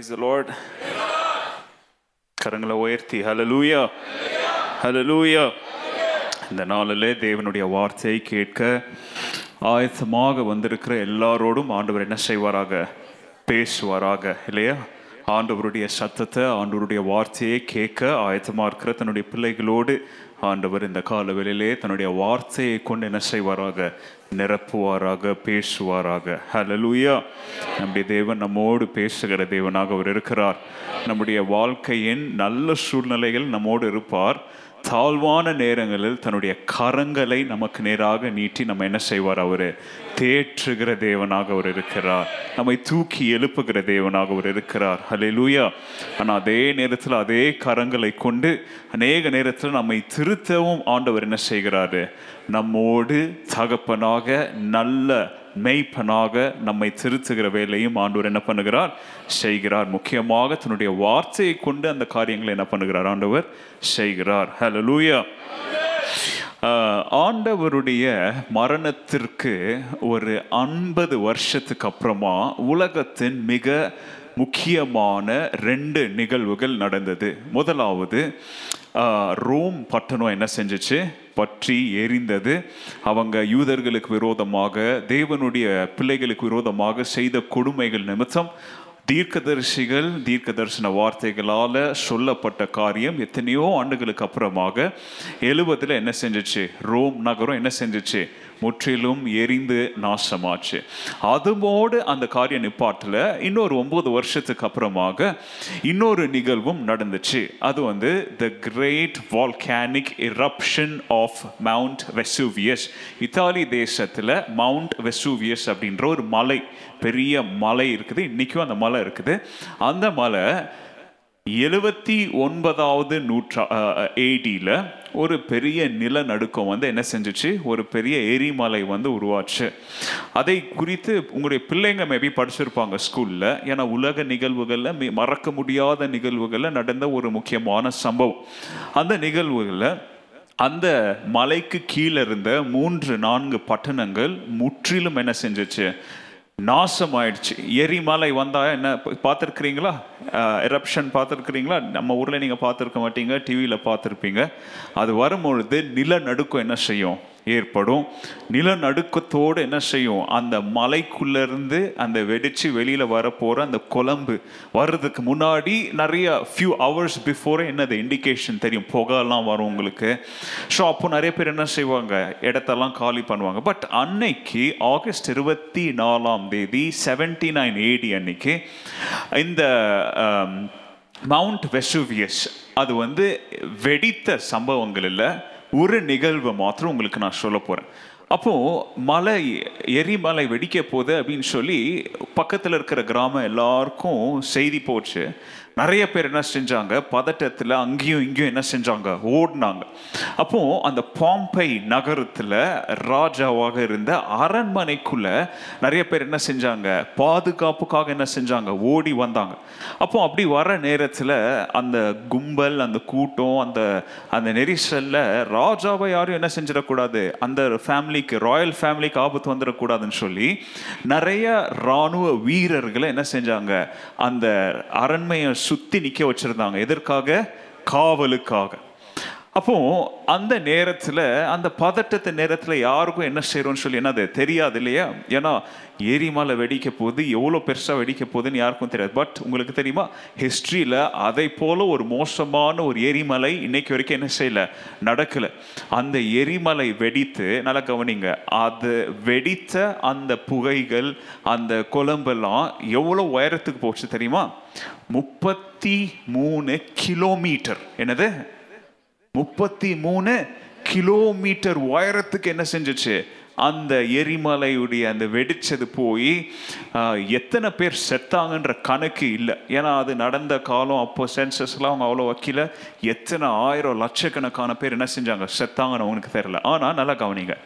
Praise the Lord. கரங்களை உயர்த்தி ஹல்லேலூயா ஹல்லேலூயா. இந்த நாளிலே தேவனுடைய வார்த்தையை கேட்க ஆயத்தமாக வந்திருக்கிற எல்லாரோடும் ஆண்டவர் என்ன செய்வாராக? பேசுவாராக, இல்லையா? ஆண்டவருடைய சத்தத்தை, ஆண்டவருடைய வார்த்தையை கேட்க ஆயத்தமாக இருக்கிற தன்னுடைய பிள்ளைகளோடு ஆண்டவர் இந்த காலவெளியிலே தன்னுடைய வார்த்தையை கொண்டு என்ன செய்வாராக? நிரப்புவாராக, பேசுவாராக. ஹல்லேலூயா. நம்முடைய தேவன் நம்மோடு பேசுகிற தேவனாக அவர் இருக்கிறார். நம்முடைய வாழ்க்கையின் நல்ல சூழ்நிலைகள் நம்மோடு இருப்பார். தாழ்வான நேரங்களில் தன்னுடைய கரங்களை நமக்கு நேராக நீட்டி நம்ம என்ன செய்வார்? அவர் தேற்றுகிற தேவனாக அவர் இருக்கிறார். நம்மை தூக்கி எழுப்புகிற தேவனாக அவர் இருக்கிறார். ஹல்லேலூயா. ஆனால் அதே நேரத்தில் அதே கரங்களை கொண்டு அநேக நேரத்தில் நம்மை திருத்தவும் ஆண்டவர் என்ன செய்கிறாரு? நம்மோடு தகப்பனாக, நல்ல மெய்ப்பனாக நம்மை திருத்துகிற வேலையும் ஆண்டவர் என்ன பண்ணுகிறார்? செய்கிறார். முக்கியமாக தன்னுடைய வார்த்தையை கொண்டு அந்த காரியங்களை என்ன பண்ணுகிறார்? ஆண்டவர் செய்கிறார். ஹல்லேலூயா. ஆண்டவருடைய மரணத்திற்கு ஒரு 50 வருஷத்துக்கு அப்புறமா உலகத்தின் மிக முக்கியமான 2 நிகழ்வுகள் நடந்தது. முதலாவது, ரோம் பட்டணம் என்ன செஞ்சிச்சு? பற்றி எரிந்தது. அவங்க யூதர்களுக்கு விரோதமாக, தேவனுடைய பிள்ளைகளுக்கு விரோதமாக செய்த கொடுமைகள் நிமித்தம் தீர்க்கதரிசிகள் தீர்க்கதரிசன வார்த்தைகளால் சொல்லப்பட்ட காரியம் எத்தனையோ ஆண்டுகளுக்கு அப்புறமாக 70ல் என்ன செஞ்சிச்சு? ரோம் நகரம் என்ன செஞ்சிச்சு? முற்றிலும் எரிந்து நாசமாச்சு. அதுபோடு அந்த காரிய நிப்பாட்டில் இன்னொரு 9 வருஷத்துக்கு அப்புறமாக இன்னொரு நிகழ்வும் நடந்துச்சு. அது வந்து the great volcanic eruption of mount Vesuvius. Italy தேசத்தில் மவுண்ட் வெசூவியஸ் அப்படின்ற ஒரு மலை, பெரிய மலை இருக்குது. இன்றைக்கும் அந்த மலை இருக்குது. அந்த மலை 79வது AD ஒரு பெரிய நிலநடுக்கம் வந்து என்ன செஞ்சிச்சு? ஒரு பெரிய எரிமலை வந்து உருவாச்சு. அதை குறித்து உங்களுடைய பிள்ளைங்க மேபி படிச்சிருப்பாங்க ஸ்கூலில். ஏன்னா உலக நிகழ்வுகளில் மறக்க முடியாத நிகழ்வுகளில் நடந்த ஒரு முக்கியமான சம்பவம். அந்த நிகழ்வுகளில் அந்த மலைக்கு கீழே இருந்த 3-4 பட்டணங்கள் முற்றிலும் என்ன செஞ்சிச்சு? நாசமாயிடுச்சு. எரிமலை வந்தால் என்ன பார்த்துருக்குறீங்களா? எரப்ஷன் பார்த்துருக்குறீங்களா? நம்ம ஊரில் நீங்கள் பார்த்துருக்க மாட்டீங்க, டிவியில் பார்த்துருப்பீங்க. அது வரும்பொழுது நிலநடுக்கம் என்ன செய்யும்? ஏற்படும். நிலநடுக்கத்தோடு என்ன செய்யும்? அந்த மலைக்குள்ளேருந்து அந்த வெடித்து வெளியில் வரப்போகிற அந்த குழம்பு வர்றதுக்கு முன்னாடி நிறைய ஃபியூ ஹவர்ஸ் பிஃபோரே என்னது இண்டிகேஷன் தெரியும், புகைலாம் வரும் உங்களுக்கு. ஸோ அப்போது நிறைய பேர் என்ன செய்வாங்க? இடத்தெல்லாம் காலி பண்ணுவாங்க. பட் அன்னைக்கு ஆகஸ்ட் 24ஆம் தேதி 79 AD அன்னைக்கு இந்த மவுண்ட் வெசூவியஸ் அது வந்து வெடித்த சம்பவங்கள் இல்லை, ஒரு நிகழ்வை மாத்திரம் உங்களுக்கு நான் சொல்ல போகிறேன். அப்போது மலை, எரிமலை வெடிக்க போகுது அப்படின்னு சொல்லி பக்கத்தில் இருக்கிற கிராமம் எல்லாருக்கும் செய்தி போச்சு. நிறைய பேர் என்ன செஞ்சாங்க? பதட்டத்தில் அங்கேயும் இங்கேயும் என்ன செஞ்சாங்க? ஓடினாங்க. அப்போது அந்த பாம்பெய் நகரத்தில் ராஜாவாக இருந்த அரண்மனைக்குள்ளே நிறைய பேர் என்ன செஞ்சாங்க? பாதுகாப்புக்காக என்ன செஞ்சாங்க? ஓடி வந்தாங்க. அப்போது அப்படி வர நேரத்தில் அந்த கும்பல், அந்த கூட்டம், அந்த நெரிசலில் ராஜாவை யாரும் என்ன செஞ்சிடக்கூடாது, அந்த ஃபேமிலிக்கு, ராயல் ஃபேமிலிக்கு ஆபத்து வந்துடக்கூடாதுன்னு சொல்லி நிறைய இராணுவ வீரர்களை என்ன செஞ்சாங்க? அந்த அரண்மையை சுற்றி நிற்க வச்சுருந்தாங்க. எதற்காக? காவலுக்காக. அப்போது அந்த நேரத்தில், அந்த பதட்டத்து நேரத்தில் யாருக்கும் என்ன செய்கிறோன்னு சொல்லி என்னது தெரியாது, இல்லையா? ஏன்னா எரிமலை வெடிக்க போகுது, எவ்வளோ பெருசாக வெடிக்க போகுதுன்னு யாருக்கும் தெரியாது. பட் உங்களுக்கு தெரியுமா, ஹிஸ்ட்ரியில் அதை போல் ஒரு மோசமான ஒரு எரிமலை இன்னைக்கு வரைக்கும் என்ன செய்யலை, நடக்கலை. அந்த எரிமலை வெடித்து, நல்லா கவனிங்க, அது வெடித்த அந்த புகைகள், அந்த குழம்பெல்லாம் எவ்வளோ உயரத்துக்கு போச்சு தெரியுமா? 33 கிலோமீட்டர். என்னது? 33 கிலோமீட்டர் உயரத்துக்கு என்ன செஞ்சிச்சு? அந்த எரிமலையுடைய அந்த வெடிச்சது போய் எத்தனை பேர் செத்தாங்கன்ற கணக்கு இல்லை. ஏன்னா அது நடந்த காலம், அப்போ சென்சஸ்லாம் அவங்க அவ்வளோ வைக்கல. எத்தனை ஆயிரம் லட்சக்கணக்கான பேர் என்ன செஞ்சாங்க? செத்தாங்கன்னு அவங்களுக்கு தெரியல. ஆனால் நல்லா கவனிங்க,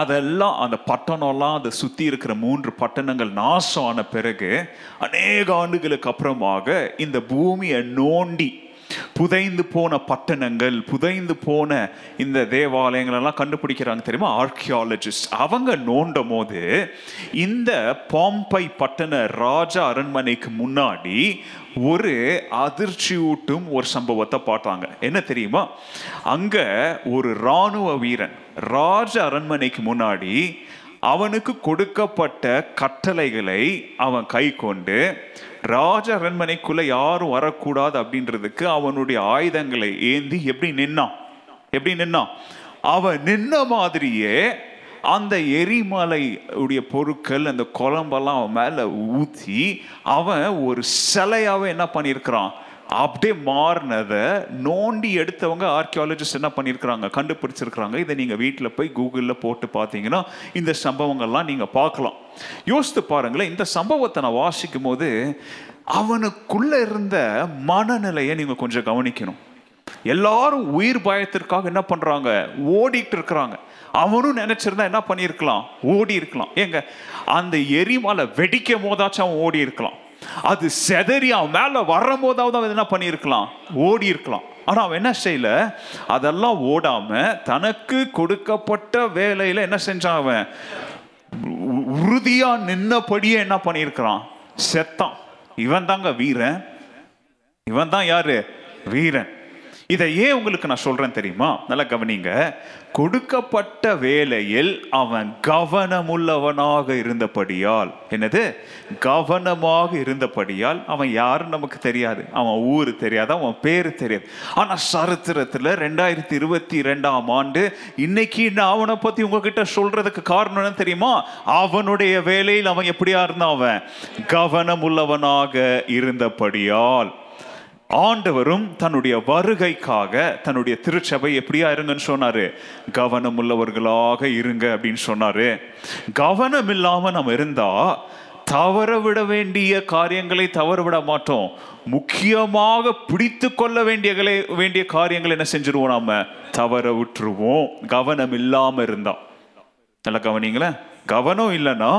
அதெல்லாம் அந்த பட்டணம்லாம், அதை சுற்றி இருக்கிற 3 பட்டணங்கள் நாசம் ஆன பிறகு அநேக ஆண்டுகளுக்கு அப்புறமாக இந்த பூமியை நோண்டி புதைந்து போன பட்டணங்கள், புதைந்து போன இந்த தேவாலயங்கள் எல்லாம் கண்டுபிடிக்கிறாங்க தெரியுமா ஆர்கியாலஜிஸ்ட். அவங்க நோண்டும் போது இந்த பாம்பை பட்டண ராஜ அரண்மனைக்கு முன்னாடி ஒரு அதிர்ச்சியூட்டும் ஒரு சம்பவத்தை பார்த்தாங்க. என்ன தெரியுமா, அங்க ஒரு இராணுவ வீரன் ராஜ அரண்மனைக்கு முன்னாடி அவனுக்கு கொடுக்கப்பட்ட கட்டளைகளை அவன் கை கொண்டு ராஜ அரண்மனைக்குள்ள யாரும் வரக்கூடாது அப்படின்றதுக்கு அவனுடைய ஆயுதங்களை ஏந்தி எப்படி நின்னான் அவன் நின்ன மாதிரியே அந்த எரிமலை உடைய பொருட்கள் அந்த குழம்பெல்லாம் அவன் மேல ஊத்தி அவன் ஒரு சிலையாவே என்ன பண்ணியிருக்கிறான், அப்படியே மாறினதை நோண்டி எடுத்தவங்க ஆர்கியாலஜிஸ்ட் என்ன பண்ணியிருக்கிறாங்க, கண்டுபிடிச்சிருக்கிறாங்க. இதை நீங்கள் வீட்டில் போய் கூகுளில் போட்டு பார்த்தீங்கன்னா இந்த சம்பவங்கள்லாம் நீங்கள் பார்க்கலாம். யோசித்து பாருங்களேன், இந்த சம்பவத்தை நான் வாசிக்கும் போது அவனுக்குள்ளே இருந்த மனநிலையை நீங்கள் கொஞ்சம் கவனிக்கணும். எல்லாரும் உயிர் பயத்திற்காக என்ன பண்ணுறாங்க, ஓடிட்டு இருக்கிறாங்க. அவனும் நினச்சிருந்தா என்ன பண்ணியிருக்கலாம், ஓடி இருக்கலாம். ஏங்க அந்த எரிமலை வெடிக்கும் போதாச்சும் அவன் ஓடி இருக்கலாம். அது செதறி அவன் மேல வரும் போதாவது அவன் என்ன பண்ணியிருக்கலாம், ஓடி இருக்கலாம். ஆனா அவன் என்ன செய்யல, அதெல்லாம் ஓடாம தனக்கு கொடுக்கப்பட்ட வேலையில என்ன செஞ்சான், அவன் உறுதியா நின்னபடியே என்ன பண்ணியிருக்கிறான், செத்தான். இவன் தாங்க வீரன், இவன் தான் யாரு, வீரன். இதை ஏன் உங்களுக்கு நான் சொல்றேன் தெரியுமா, நல்லா கவனிங்க. கொடுக்கப்பட்ட வேலையில் அவன் கவனமுள்ளவனாக இருந்தபடியால், என்னது கவனமாக இருந்தபடியால், அவன் யாரும் நமக்கு தெரியாது, அவன் ஊரு தெரியாது, அவன் பேரு தெரியாது. ஆனா சரித்திரத்துல 2022 இன்னைக்கு நான் அவனை பத்தி உங்ககிட்ட சொல்றதுக்கு காரணம் என்ன தெரியுமா, அவனுடைய வேலையில் அவன் எப்படியா இருந்தான், அவன் கவனமுள்ளவனாக இருந்தபடியால். ஆண்டவரும் தன்னுடைய வருகைக்காக தன்னுடைய திருச்சபை எப்படியா இருங்கன்னு சொன்னாரு, கவனம் உள்ளவர்களாக இருங்க அப்படின்னு சொன்னாரு. கவனம் இல்லாம நம்ம இருந்தா தவறவிட வேண்டிய காரியங்களை தவறவிட மாட்டோம், முக்கியமாக பிடித்து கொள்ள வேண்டிய காரியங்களை என்ன செஞ்சிருவோம், நாம தவற விட்டுருவோம் கவனம் இல்லாம இருந்தா. நல்லா கவனிங்களேன், கவனம் இல்லைன்னா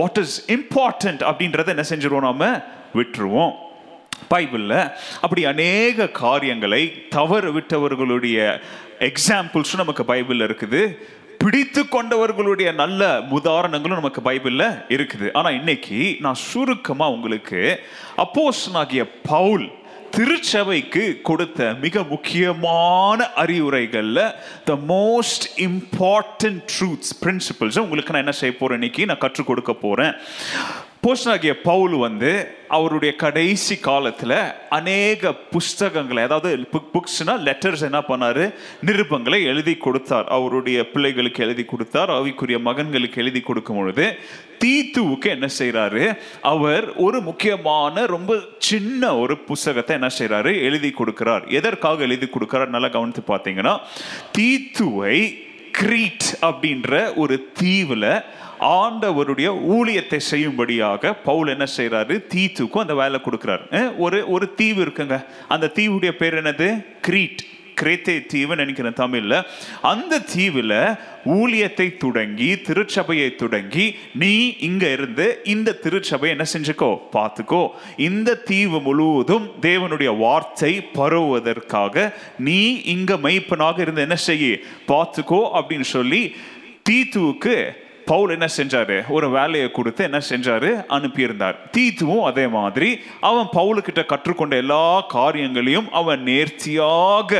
வாட் இஸ் இம்பார்ட்டன்ட் அப்படின்றத என்ன செஞ்சிருவோம், நாம விட்டுருவோம். பைபிளில் அப்படி அநேக காரியங்களை தவறு விட்டவர்களுடைய எக்ஸாம்பிள்ஸும் நமக்கு பைபிளில் இருக்குது, பிடித்து கொண்டவர்களுடைய நல்ல உதாரணங்களும் நமக்கு பைபிளில் இருக்குது. ஆனால் இன்னைக்கு நான் சுருக்கமாக உங்களுக்கு அப்போஸ்தலனாகிய பவுல் திருச்சபைக்கு கொடுத்த மிக முக்கியமான அறிவுரைகளில் the most important truths, principles உங்களுக்கு நான் என்ன செய்ய போகிறேன், இன்னைக்கு நான் கற்றுக் கொடுக்க போகிறேன். அப்போஸ்தலனாகிய பவுல் அவருடைய கடைசி காலத்தில் அநேக புஸ்தகங்களை, அதாவது புக்ஸ்னா லெட்டர்ஸ், என்ன பண்ணாரு, நிருபங்களை எழுதி கொடுத்தார். அவருடைய பிள்ளைகளுக்கு எழுதி கொடுத்தார், அவைக்குரிய மகன்களுக்கு எழுதி கொடுக்கும் பொழுது தீத்துவுக்கு என்ன செய்கிறாரு, அவர் ஒரு முக்கியமான ரொம்ப சின்ன ஒரு புஸ்தகத்தை என்ன செய்கிறாரு, எழுதி கொடுக்கிறார். எதற்காக எழுதி கொடுக்கிறார், நல்லா கவனித்து பார்த்தீங்கன்னா, தீத்துவை கிரீட் அப்படின்ற ஒரு தீவில் ஆண்டவருடைய ஊழியத்தை செய்யும்படியாக பவுல் என்ன செய்யறாரு, தீத்துக்கும் அந்த வேலை கொடுக்கிறார். ஒரு தீவு இருக்குங்க, அந்த தீவுடைய பேர் என்னது, கிரீட், கிரேத்தே தீவு நினைக்கிறேன் தமிழ்ல. அந்த தீவுல ஊழியத்தை தொடங்கி திருச்சபையை தொடங்கி, நீ இங்க இருந்து இந்த திருச்சபையை என்ன செஞ்சுக்கோ, பார்த்துக்கோ, இந்த தீவு முழுவதும் தேவனுடைய வார்த்தை பரவுவதற்காக நீ இங்க மைப்பனாக இருந்து என்ன செய்ய பார்த்துக்கோ அப்படின்னு சொல்லி தீத்துவுக்கு பவுல் என்ன செஞ்சாரு, ஒரு வேலையை கொடுத்து என்ன செஞ்சாரு, அனுப்பியிருந்தார். தீத்துவும் அதே மாதிரி அவன் பவுலுக்கிட்ட கற்றுக்கொண்ட எல்லா காரியங்களையும் அவன் நேர்த்தியாக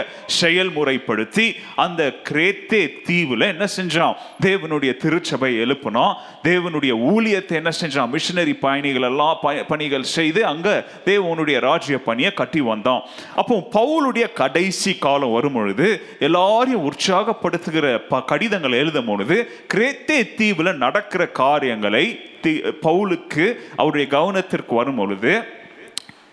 செயல்முறைப்படுத்தி அந்த கிரேத்தே தீவுல என்ன செஞ்சான், தேவனுடைய திருச்சபை எழுப்பினான், தேவனுடைய ஊழியத்தை என்ன செஞ்சான், மிஷினரி பயணிகள் எல்லாம் பணிகள் செய்து அங்க தேவனுடைய ராஜ்ய பணியை கட்டி வந்தான். அப்போ பவுலுடைய கடைசி காலம் வரும் பொழுது எல்லாரையும் உற்சாகப்படுத்துகிற கடிதங்களை எழுதும் பொழுது கிரேத்தே தீவு நடக்கிற காரியங்களை பவுலுக்கு அவருடைய கவனத்திற்கு வரும் பொழுது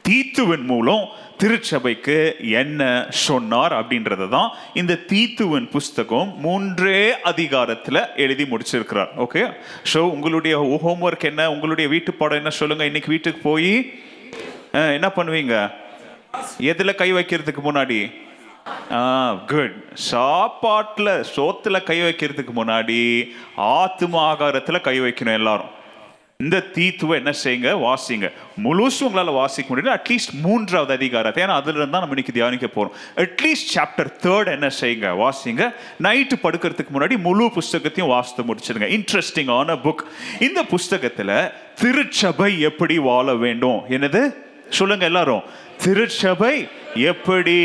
தீத்துவின் மூலம் திருச்சபைக்கு என்ன சொன்னார் அப்படின்றதான் இந்த தீத்துவின் புஸ்தகம் 3 அதிகாரத்தில் எழுதி முடிச்சிருக்கிறார். ஓகே, ஸோ உங்களுடைய ஹோம்ஒர்க் என்ன, உங்களுடைய வீட்டு பாடம் என்ன சொல்லுங்க. இன்னைக்கு வீட்டுக்கு போய் என்ன பண்ணுவீங்க, எதுல கை வைக்கிறதுக்கு முன்னாடி, குட், சாப்பாட்டில் சோத்துல கை வைக்கிறதுக்கு முன்னாடி ஆத்ம ஆகாரத்தில் கை வைக்கணும். எல்லாரும் இந்த தீத்துவை என்ன செய்யுங்க, வாசிங்க. முழுசும் உங்களால் வாசிக்க முடியல, அட்லீஸ்ட் 3வது அதிகாரத்தை, ஏன்னா அதுல இருந்தா நம்ம இன்னைக்கு தியானிக்க போறோம். அட்லீஸ்ட் chapter 3 என்ன செய்யுங்க, வாசிங்க. நைட்டு படுக்கிறதுக்கு முன்னாடி முழு புஸ்தகத்தையும் வாசித்து முடிச்சிருங்க. இன்ட்ரெஸ்டிங்கான புக். இந்த புஸ்தகத்துல திருச்சபை எப்படி வாழ வேண்டும், என்னது சொல்லுங்க எல்லாரும், திருச்சபை எப்படி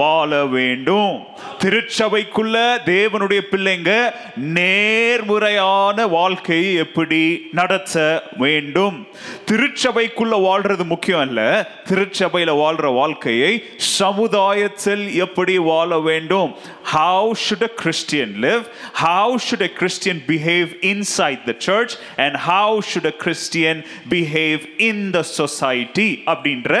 வாழ வேண்டும். திருச்சபைக்குள்ள தேவனுடைய பிள்ளைங்க நேர்முறையான வாழ்க்கையை எப்படி நடத்த வேண்டும். திருச்சபைக்குள்ள வாழ்றது முக்கியம் அல்ல, திருச்சபையில வாழ்ற வாழ்க்கையை சமுதாயத்தில் எப்படி வாழ வேண்டும். How should a Christian live? How should a Christian behave inside the church? And how should a Christian behave in the society? அப்படின்ற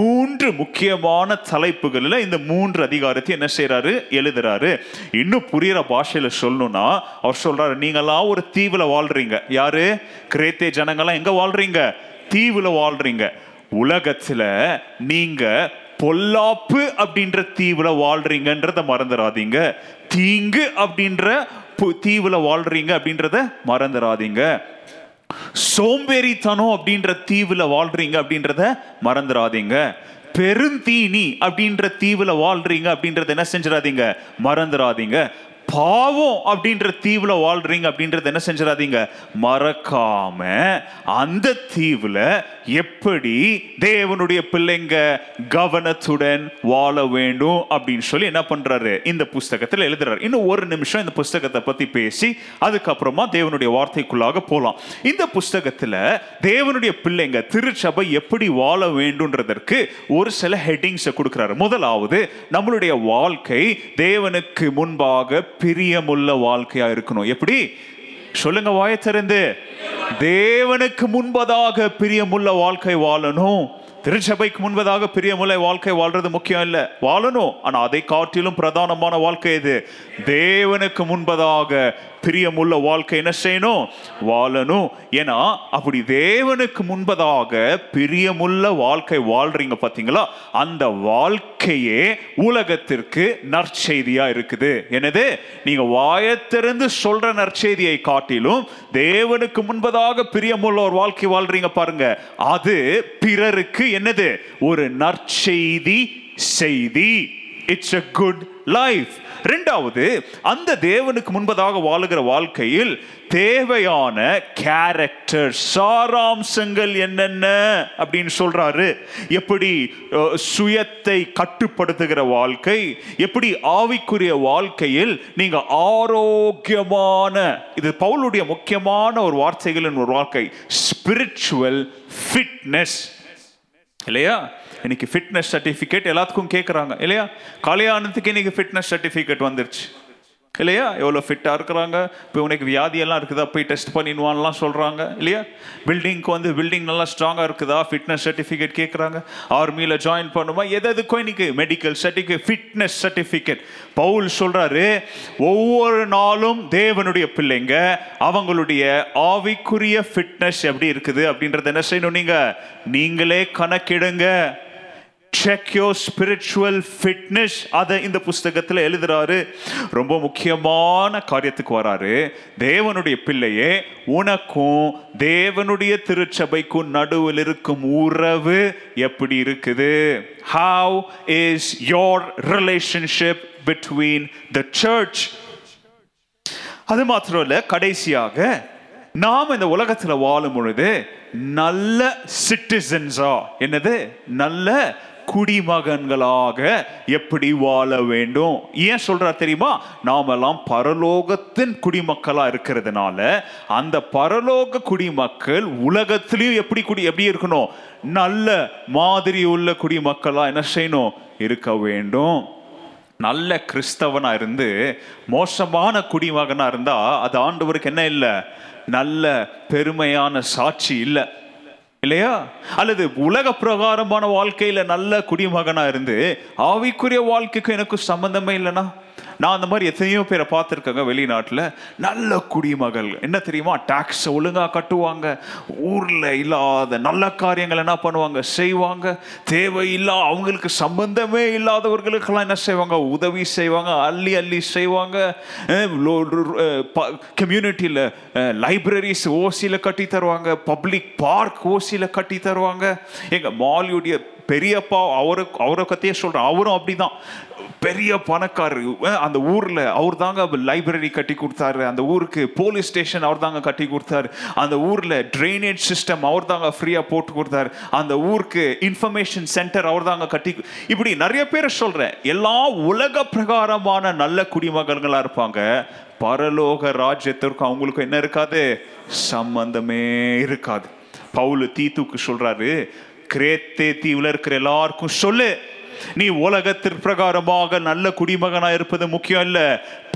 3 முக்கியமான தலைப்புகளில் இந்த 3 அதிகாரத்தை என்ன செய்யறாரு, எழுதுறாரு. இன்னும் புரியற பாஷையில சொல்லணும்னா அவர் சொல்றாரு, நீங்களாம் ஒரு தீவுல வாழ்றீங்க. யாரு? கிரேத்தே ஜனங்களாம் எங்க வாழ்றீங்க? தீவுல வாழ்றீங்க. உலகத்துல நீங்க பொல்லாப்பு அப்படின்ற தீவுல வாழ்றீங்கன்றத மறந்துடாதீங்க. தீங்கு அப்படின்ற தீவுல வாழ்றீங்க அப்படின்றத மறந்துடாதீங்க. சோம்பேறித்தனம் அப்படின்ற தீவுல வாழ்றீங்க அப்படின்றத மறந்துடாதீங்க. பெருந்தீனி அப்படின்ற தீவுல வாழ்றீங்க அப்படின்றத என்ன செஞ்சிடாதீங்க, மறந்துடாதீங்க. பாவம் அப்படின்ற தீவுல வாழ்றீங்க அப்படின்றத என்ன செஞ்சிடாதீங்க, மறக்காம அந்த தீவுல எப்படி தேவனுடைய பிள்ளைங்க கவனத்துடன் வாழ வேண்டும் அப்படின்னு சொல்லி என்ன பண்றாரு, இந்த புஸ்தகத்தில் எழுதுறாரு. இன்னும் ஒரு நிமிஷம் இந்த புஸ்தகத்தை பத்தி பேசி அதுக்கப்புறமா தேவனுடைய வார்த்தைக்குள்ளாக போகலாம். இந்த புஸ்தகத்துல தேவனுடைய பிள்ளைங்க திருச்சபை எப்படி வாழ வேண்டும்ன்றதற்கு ஒரு சில ஹெட்டிங்ஸை கொடுக்கிறாரு. முதலாவது, நம்மளுடைய வாழ்க்கை தேவனுக்கு முன்பாக பிரியமுள்ள வாழ்க்கையா இருக்கணும். எப்படி சொல்லுங்க, வாயை திறந்து. தேவனுக்கு முன்பதாக பிரியமுள்ள வாழ்க்கை வாழணும். திருச்சபைக்கு முன்பதாக பிரியமுள்ள வாழ்க்கை வாழ்றது முக்கியம் இல்லை, வாழணும். ஆனா அதை காட்டிலும் பிரதானமான வாழ்க்கை இது. தேவனுக்கு முன்பதாக பிரியமுள்ள வாழ்க்கை என்ன செய்யணும், வாழணும். ஏன்னா அப்படி தேவனுக்கு முன்பதாக பிரியமுள்ள வாழ்க்கை வாழ்றீங்க பாத்தீங்களா, அந்த வாழ்க்கையே உலகத்திற்கு நற்செய்தியா இருக்குது. என்னது, நீங்க வாயத்திறந்து சொல்ற நற்செய்தியை காட்டிலும் தேவனுக்கு முன்பதாக பிரியமுள்ள ஒரு வாழ்க்கை வாழ்றீங்க பாருங்க, அது பிறருக்கு என்னது, ஒரு நற்செய்தி செய்தி. It's a good life. ரெண்டாவது, அந்த தேவனுக்கு முன்பதாக வாழுகிற வாழ்க்கையில் தேவையான கேரக்டர், சாராம்சங்கள் என்னென்ன அப்படின்னு சொல்றாரு. எப்படி சுயத்தை கட்டுப்படுத்துகிற வாழ்க்கை, எப்படி ஆவிக்குரிய வாழ்க்கையில் நீங்க ஆரோக்கியமான, இது பவுலுடைய முக்கியமான ஒரு வார்த்தைகளின் ஒரு வாழ்க்கை, ஸ்பிரிச்சுவல் ஃபிட்னஸ் இல்லையா. இன்னைக்கு ஃபிட்னஸ் சர்டிஃபிகேட் எல்லாத்துக்கும் கேட்குறாங்க இல்லையா. கல்யாணத்துக்கு இன்னைக்கு ஃபிட்னஸ் சர்டிஃபிகேட் வந்துருச்சு இல்லையா. எவ்வளோ ஃபிட்டாக இருக்கிறாங்க. இப்போ உனக்கு வியாதியெல்லாம் இருக்குதா, போய் டெஸ்ட் பண்ணிடுவான்லாம் சொல்கிறாங்க இல்லையா. பில்டிங்க்கு வந்து பில்டிங் நல்லா ஸ்ட்ராங்காக இருக்குதா, ஃபிட்னஸ் சர்டிஃபிகேட் கேட்குறாங்க. ஆர்மியில் ஜாயின் பண்ணுமா, எதுக்கும் இன்னைக்கு medical certificate, fitness certificate. Paul சொல்கிறாரு, ஒவ்வொரு நாளும் தேவனுடைய பிள்ளைங்க அவங்களுடைய ஆவிக்குரிய ஃபிட்னஸ் எப்படி இருக்குது அப்படின்றத என்ன செய்யணும், நீங்களே கணக்கிடுங்க. Check your spiritual fitness. அதை இந்த புஸ்தகத்தில் எழுதுறாரு. ரொம்ப முக்கியமான காரியத்துக்கு வராரு. தேவனுடைய பிள்ளையே, உனக்கும் தேவனுடைய திருச்சபைக்கும் நடுவில் இருக்கும் உறவு எப்படி இருக்குது. How is your relationship between the church? அது மாத்திரம் இல்லை, கடைசியாக நாம் இந்த உலகத்தில் வாழும் பொழுது நல்ல சிட்டிசன்ஸா, என்னது, நல்ல குடிமகன்களாக எப்படி வாழ வேண்டும். ஏன் சொல்றார் தெரியுமா, நாமெல்லாம் பரலோகத்தின் குடிமக்களா இருக்கிறதுனால அந்த பரலோக குடிமக்கள் உலகத்திலையும் எப்படி இருக்கணும், நல்ல மாதிரி உள்ள குடிமக்களா என்ன செய்யணும், இருக்க வேண்டும். நல்ல கிறிஸ்தவனா இருந்து மோசமான குடிமகனா இருந்தா அது ஆண்டவருக்கு என்ன இல்லை, நல்ல பெருமையான சாட்சி இல்லை இல்லையா. அல்லது உலக பிரகாரமான வாழ்க்கையில நல்ல குடிமகனா இருந்து ஆவிக்குரிய வாழ்க்கைக்கு எனக்கு சம்பந்தமே இல்லைன்னா, நான் அந்த மாதிரி எத்தனையோ பேரை பார்த்துருக்கேங்க வெளிநாட்டில். நல்ல குடிமகள், என்ன தெரியுமா, டாக்ஸ் ஒழுங்காக கட்டுவாங்க, ஊரில் இல்லாத நல்ல காரியங்கள் என்ன பண்ணுவாங்க செய்வாங்க, தேவையில்லா அவங்களுக்கு சம்பந்தமே இல்லாதவர்களுக்கெல்லாம் என்ன செய்வாங்க உதவி செய்வாங்க, அள்ளி அள்ளி செய்வாங்க. கம்யூனிட்டியில் லைப்ரரிஸ் ஓசியில் கட்டி தருவாங்க, பப்ளிக் பார்க் ஓசியில் கட்டி தருவாங்க. எங்கள் மாலியுடைய பெரியப்பா அவரை கதையே சொல்கிறேன், அவரும் அப்படி தான், பெரிய பணக்காரர் அந்த ஊரில். அவர் தாங்க லைப்ரரி கட்டி கொடுத்தாரு அந்த ஊருக்கு, போலீஸ் ஸ்டேஷன் அவர் தாங்க கட்டி கொடுத்தாரு அந்த ஊரில், ட்ரைனேஜ் சிஸ்டம் அவர் தாங்க ஃப்ரீயாக போட்டு கொடுத்தாரு அந்த ஊருக்கு, இன்ஃபர்மேஷன் சென்டர் அவர் தாங்க கட்டி. இப்படி நிறைய பேரை சொல்கிறேன், எல்லா உலக பிரகாரமான நல்ல குடிமகன்களாக இருப்பாங்க, பரலோக ராஜ்யத்திற்கும் அவங்களுக்கும் என்ன இருக்காது, சம்பந்தமே இருக்காது. பவுல் தீத்துக்கு சொல்கிறாரு, கிரேத்தே தீவுல இருக்கிற எல்லாருக்கும் சொல்லு, நீ உலகத்திற்கு பிரகாரமாக நல்ல குடிமகனா இருப்பது முக்கியம் இல்ல,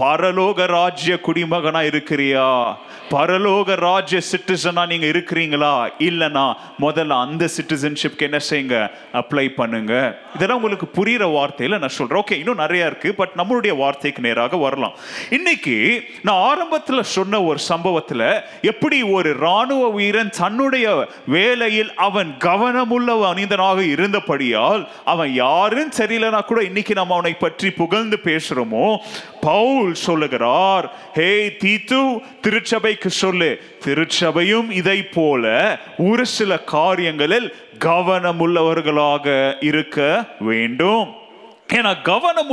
பரலோக ராஜ்ய குடிமகனா இருக்கிறியா, பரலோக ராஜ்ய சிட்டிசனா நீங்க இருக்கிறீங்களா இல்லனா முதல்ல அந்த சிட்டிசன்ஷிப்க்கு என்ன செய்யுங்க, அப்ளை பண்ணுங்க. இதெல்லாம் உங்களுக்கு புரியுற வார்த்தையில நான் சொல்றேன். ஓகே, இன்னும் நிறைய இருக்கு, பட் நம்மளுடைய வார்த்தைக்கு நேராக வரலாம். இன்னைக்கு நான் ஆரம்பத்துல சொன்ன ஒரு சம்பவத்துல எப்படி ஒரு இராணுவ வீரன் தன்னுடைய வேலையில் அவன் கவனமுள்ள மனிதனாக இருந்தபடியால் அவன் யார் சரியில்லைனா கூட இன்னைக்கு நம்ம அவனை பற்றி புகழ்ந்து பேசுறோமோ, பவுல் சொல்லுகிறார், ஹே தீத்து திருச்சபைக்கு சொல்லு, திருச்சபையும் இதை போல ஒரு சில காரியங்களில் கவனமுள்ளவர்களாக இருக்க வேண்டும். ஏன்னா கவனம்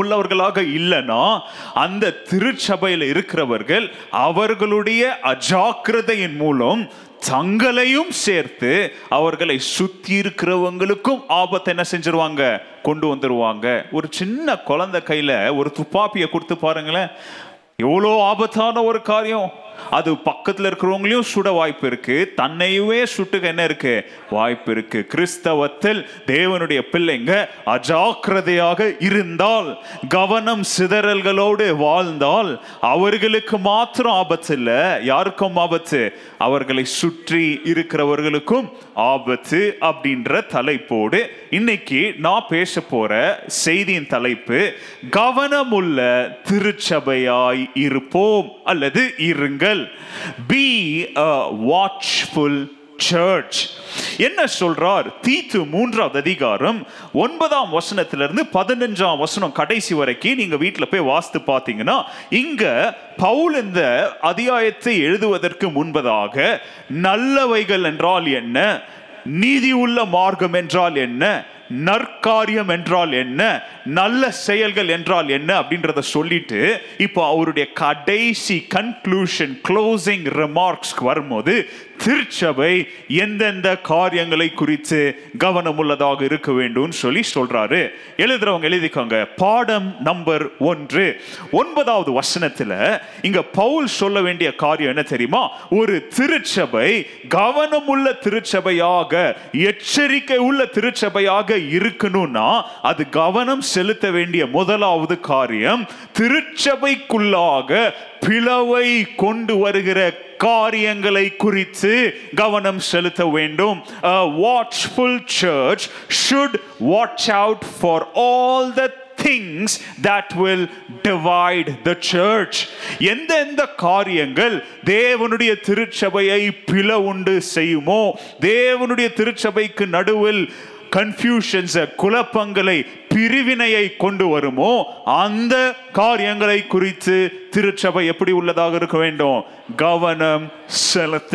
உள்ளவர்களாக இல்லைன்னா அந்த திருச்சபையில் இருக்கிறவர்கள் அவர்களுடைய அஜாக்கிரதையின் மூலம் தங்களையும் சேர்த்து அவர்களை சுற்றி இருக்கிறவங்களுக்கும் ஆபத்தை என்ன செஞ்சிருவாங்க, கொண்டு வந்துருவாங்க. ஒரு சின்ன குழந்தை கையில் ஒரு துப்பாக்கியை கொடுத்து பாருங்களேன், எவ்வளோ ஆபத்தான ஒரு காரியம். அது பக்கத்தில் இருக்கிறவங்களையும் சுட வாய்ப்பு இருக்கு, தன்னையே சுட்டுக்க என்ன இருக்கு வாய்ப்பு இருக்கு. கிறிஸ்தவத்தில் தேவனுடைய பிள்ளைங்க அஜாக்கிரதையாக இருந்தால், கவனம் சிதறல்களோடு வாழ்ந்தால் அவர்களுக்கு மாத்திரம் ஆபத்து இல்லை, யாருக்கும் ஆபத்து, அவர்களை சுற்றி இருக்கிறவர்களுக்கும் ஆபத்து. அப்படின்ற தலைப்போடு இன்னைக்கு நான் பேச போற செய்தியின் தலைப்பு, கவனமுள்ள திருச்சபையாய் இருப்போம் அல்லது இருங்க. Be a watchful church. என்ன சொல்றார் தீத்து? 3:9-15 கடைசி வரைக்கும் நீங்க வீட்டுல போய் வாஸ்து பாத்தீங்கன்னா, இங்க பவுல் இந்த அத்தியாயத்தை எழுதுவதற்கு முன்பதாக நல்லவைகள் என்றால் என்ன, நீதி உள்ள மார்க்கம் என்றால் என்ன, நற்காரியம் என்றால் என்ன, நல்ல செயல்கள் என்றால் என்ன அப்படின்றத சொல்லிட்டு இப்போ அவருடைய கடைசி கன்க்ளூஷன் க்ளோசிங் ரிமார்க்ஸ்க்கு வரும்போது திருச்சபை எந்தெந்த காரியங்களை குறித்து கவனமுள்ளதாக இருக்க வேண்டும் சொல்லி சொல்றாரு. எழுதுறவங்க எழுதிக்கோங்க, பாடம் நம்பர் 1 9வது வசனத்துல இங்க பவுல் சொல்ல வேண்டிய காரியம் என்ன தெரியுமா, ஒரு திருச்சபை கவனமுள்ள திருச்சபையாக, எச்சரிக்கை உள்ள திருச்சபையாக இருக்கணும்னா அது கவனம் செலுத்த வேண்டிய முதலாவது காரியம், திருச்சபைக்குள்ளாக பிளவை கொண்டு வருகிற காரியங்களை குறித்து கவனம் செலுத்த வேண்டும். A watchful church should watch out for all the things that will divide the church. எந்தெந்த காரியங்கள் தேவனுடைய திருச்சபையை பிளவுண்டு செய்யுமோ, தேவனுடைய திருச்சபைக்கு நடுவில் கன்ஃபியூஷன்ஸ், குழப்பங்களை, பிரிவினையை கொண்டு வருமோ அந்த காரியங்களை குறித்து திருச்சபை எப்படி உள்ளதாக இருக்க வேண்டும், கவனம் செலுத்த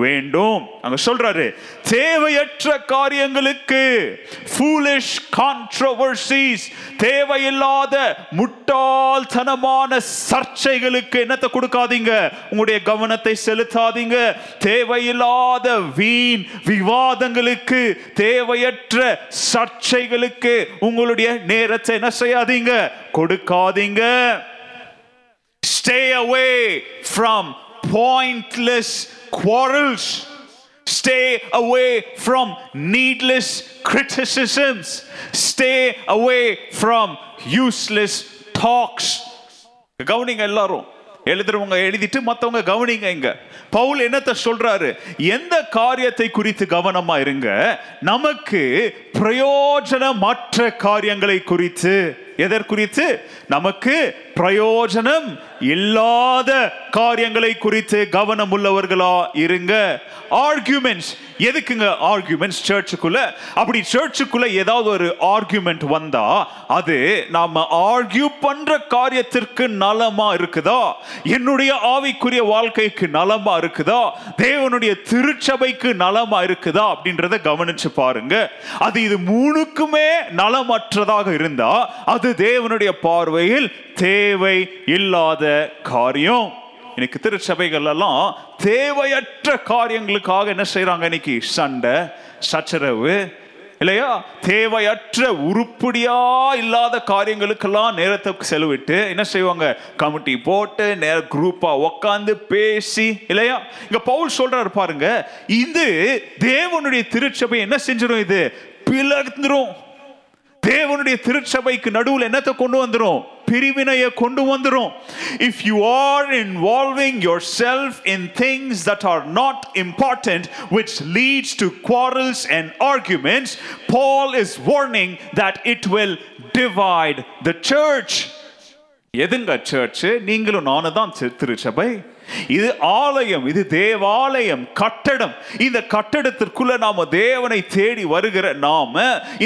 வேண்டும். அங்க சொல்றாரு, தேவையற்ற காரியங்களுக்கு, foolish controversies, தேவையில்லாத முட்டாள்தனமான சர்ச்சைகளுக்கு என்னத்தை கொடுக்காதீங்க, உங்களுடைய கவனத்தை செலுத்தாதீங்க. தேவையில்லாத வீண் விவாதங்களுக்கு, தேவையற்ற சர்ச்சைகளுக்கு உங்களுடைய நேரத்தை என்ன செய்யாதீங்க, கொடுக்காதீங்க. Stay away from pointless quarrels. Stay away from needless criticisms. Stay away from useless talks. கவனிங்க எல்லாரும், எழுதுறவங்க எழுதிட்டு மற்றவங்க கவனிங்க. இங்க பவுல் என்னத்தை சொல்றாரு, எந்த காரியத்தை குறித்து கவனமா இருங்க, நமக்கு பிரயோஜனமற்ற காரியங்களை குறித்து எதற்குறித்து? நமக்கு பிரயோஜனம் இல்லாத காரியங்களை குறித்து கவனம் உள்ளவர்களா இருங்க. ஆர்குமெண்ட்ஸ் எதுக்குங்க? ஆர்குமெண்ட்ஸ் சர்ச்சுக்குள்ள. அப்படி சர்ச்சுக்குள்ள ஏதாவது ஒரு ஆர்குமெண்ட் வந்தா அது நாம ஆர்கியூ பண்ற காரியத்திற்கு நலமா இருக்குதா? என்னுடைய ஆவிக்குரிய வாழ்க்கைக்கு நலமா இருக்குதா? தேவனுடைய திருச்சபைக்கு நலமா இருக்குதா அப்படின்றத கவனிச்சு பாருங்க. அது இது மூணுக்குமே நலமற்றதாக இருந்தா அது தேவனுடைய பார்வையில் தேவை இல்லாத காரியம். இன்னைக்கு திருச்சபைகள் எல்லாம் தேவையற்ற காரியங்களுக்காக என்ன செய்யறாங்க? இன்னைக்கு சண்டை சச்சரவு இல்லையா? தேவையற்ற உருப்படியா இல்லாத காரியங்களுக்கெல்லாம் நேரத்தை செலவிட்டு என்ன செய்வாங்க? கமிட்டி போட்டு நேர குரூப்பா உக்காந்து பேசி இல்லையா? இங்க பவுல் சொல்றாரு பாருங்க, இது தேவனுடைய திருச்சபை என்ன செஞ்சிடும்? இது பிளந்துரும். தேவனுடைய திருச்சபைக்கு நடுவில் என்னத்தை கொண்டு வந்துடும்? பிரிவினையை கொண்டு வந்துரும். If you are involving yourself in things that are not important, which leads to quarrels and arguments, Paul is warning that it will divide the church. எதுங்க சர்ச்சு? நீங்களும் நானும் தான் திருச்சபை. இது ஆலயம், இது தேவாலயம் கட்டடம். இந்த கட்டடத்திற்குள்ள நாம தேவனை தேடி வருகிற நாம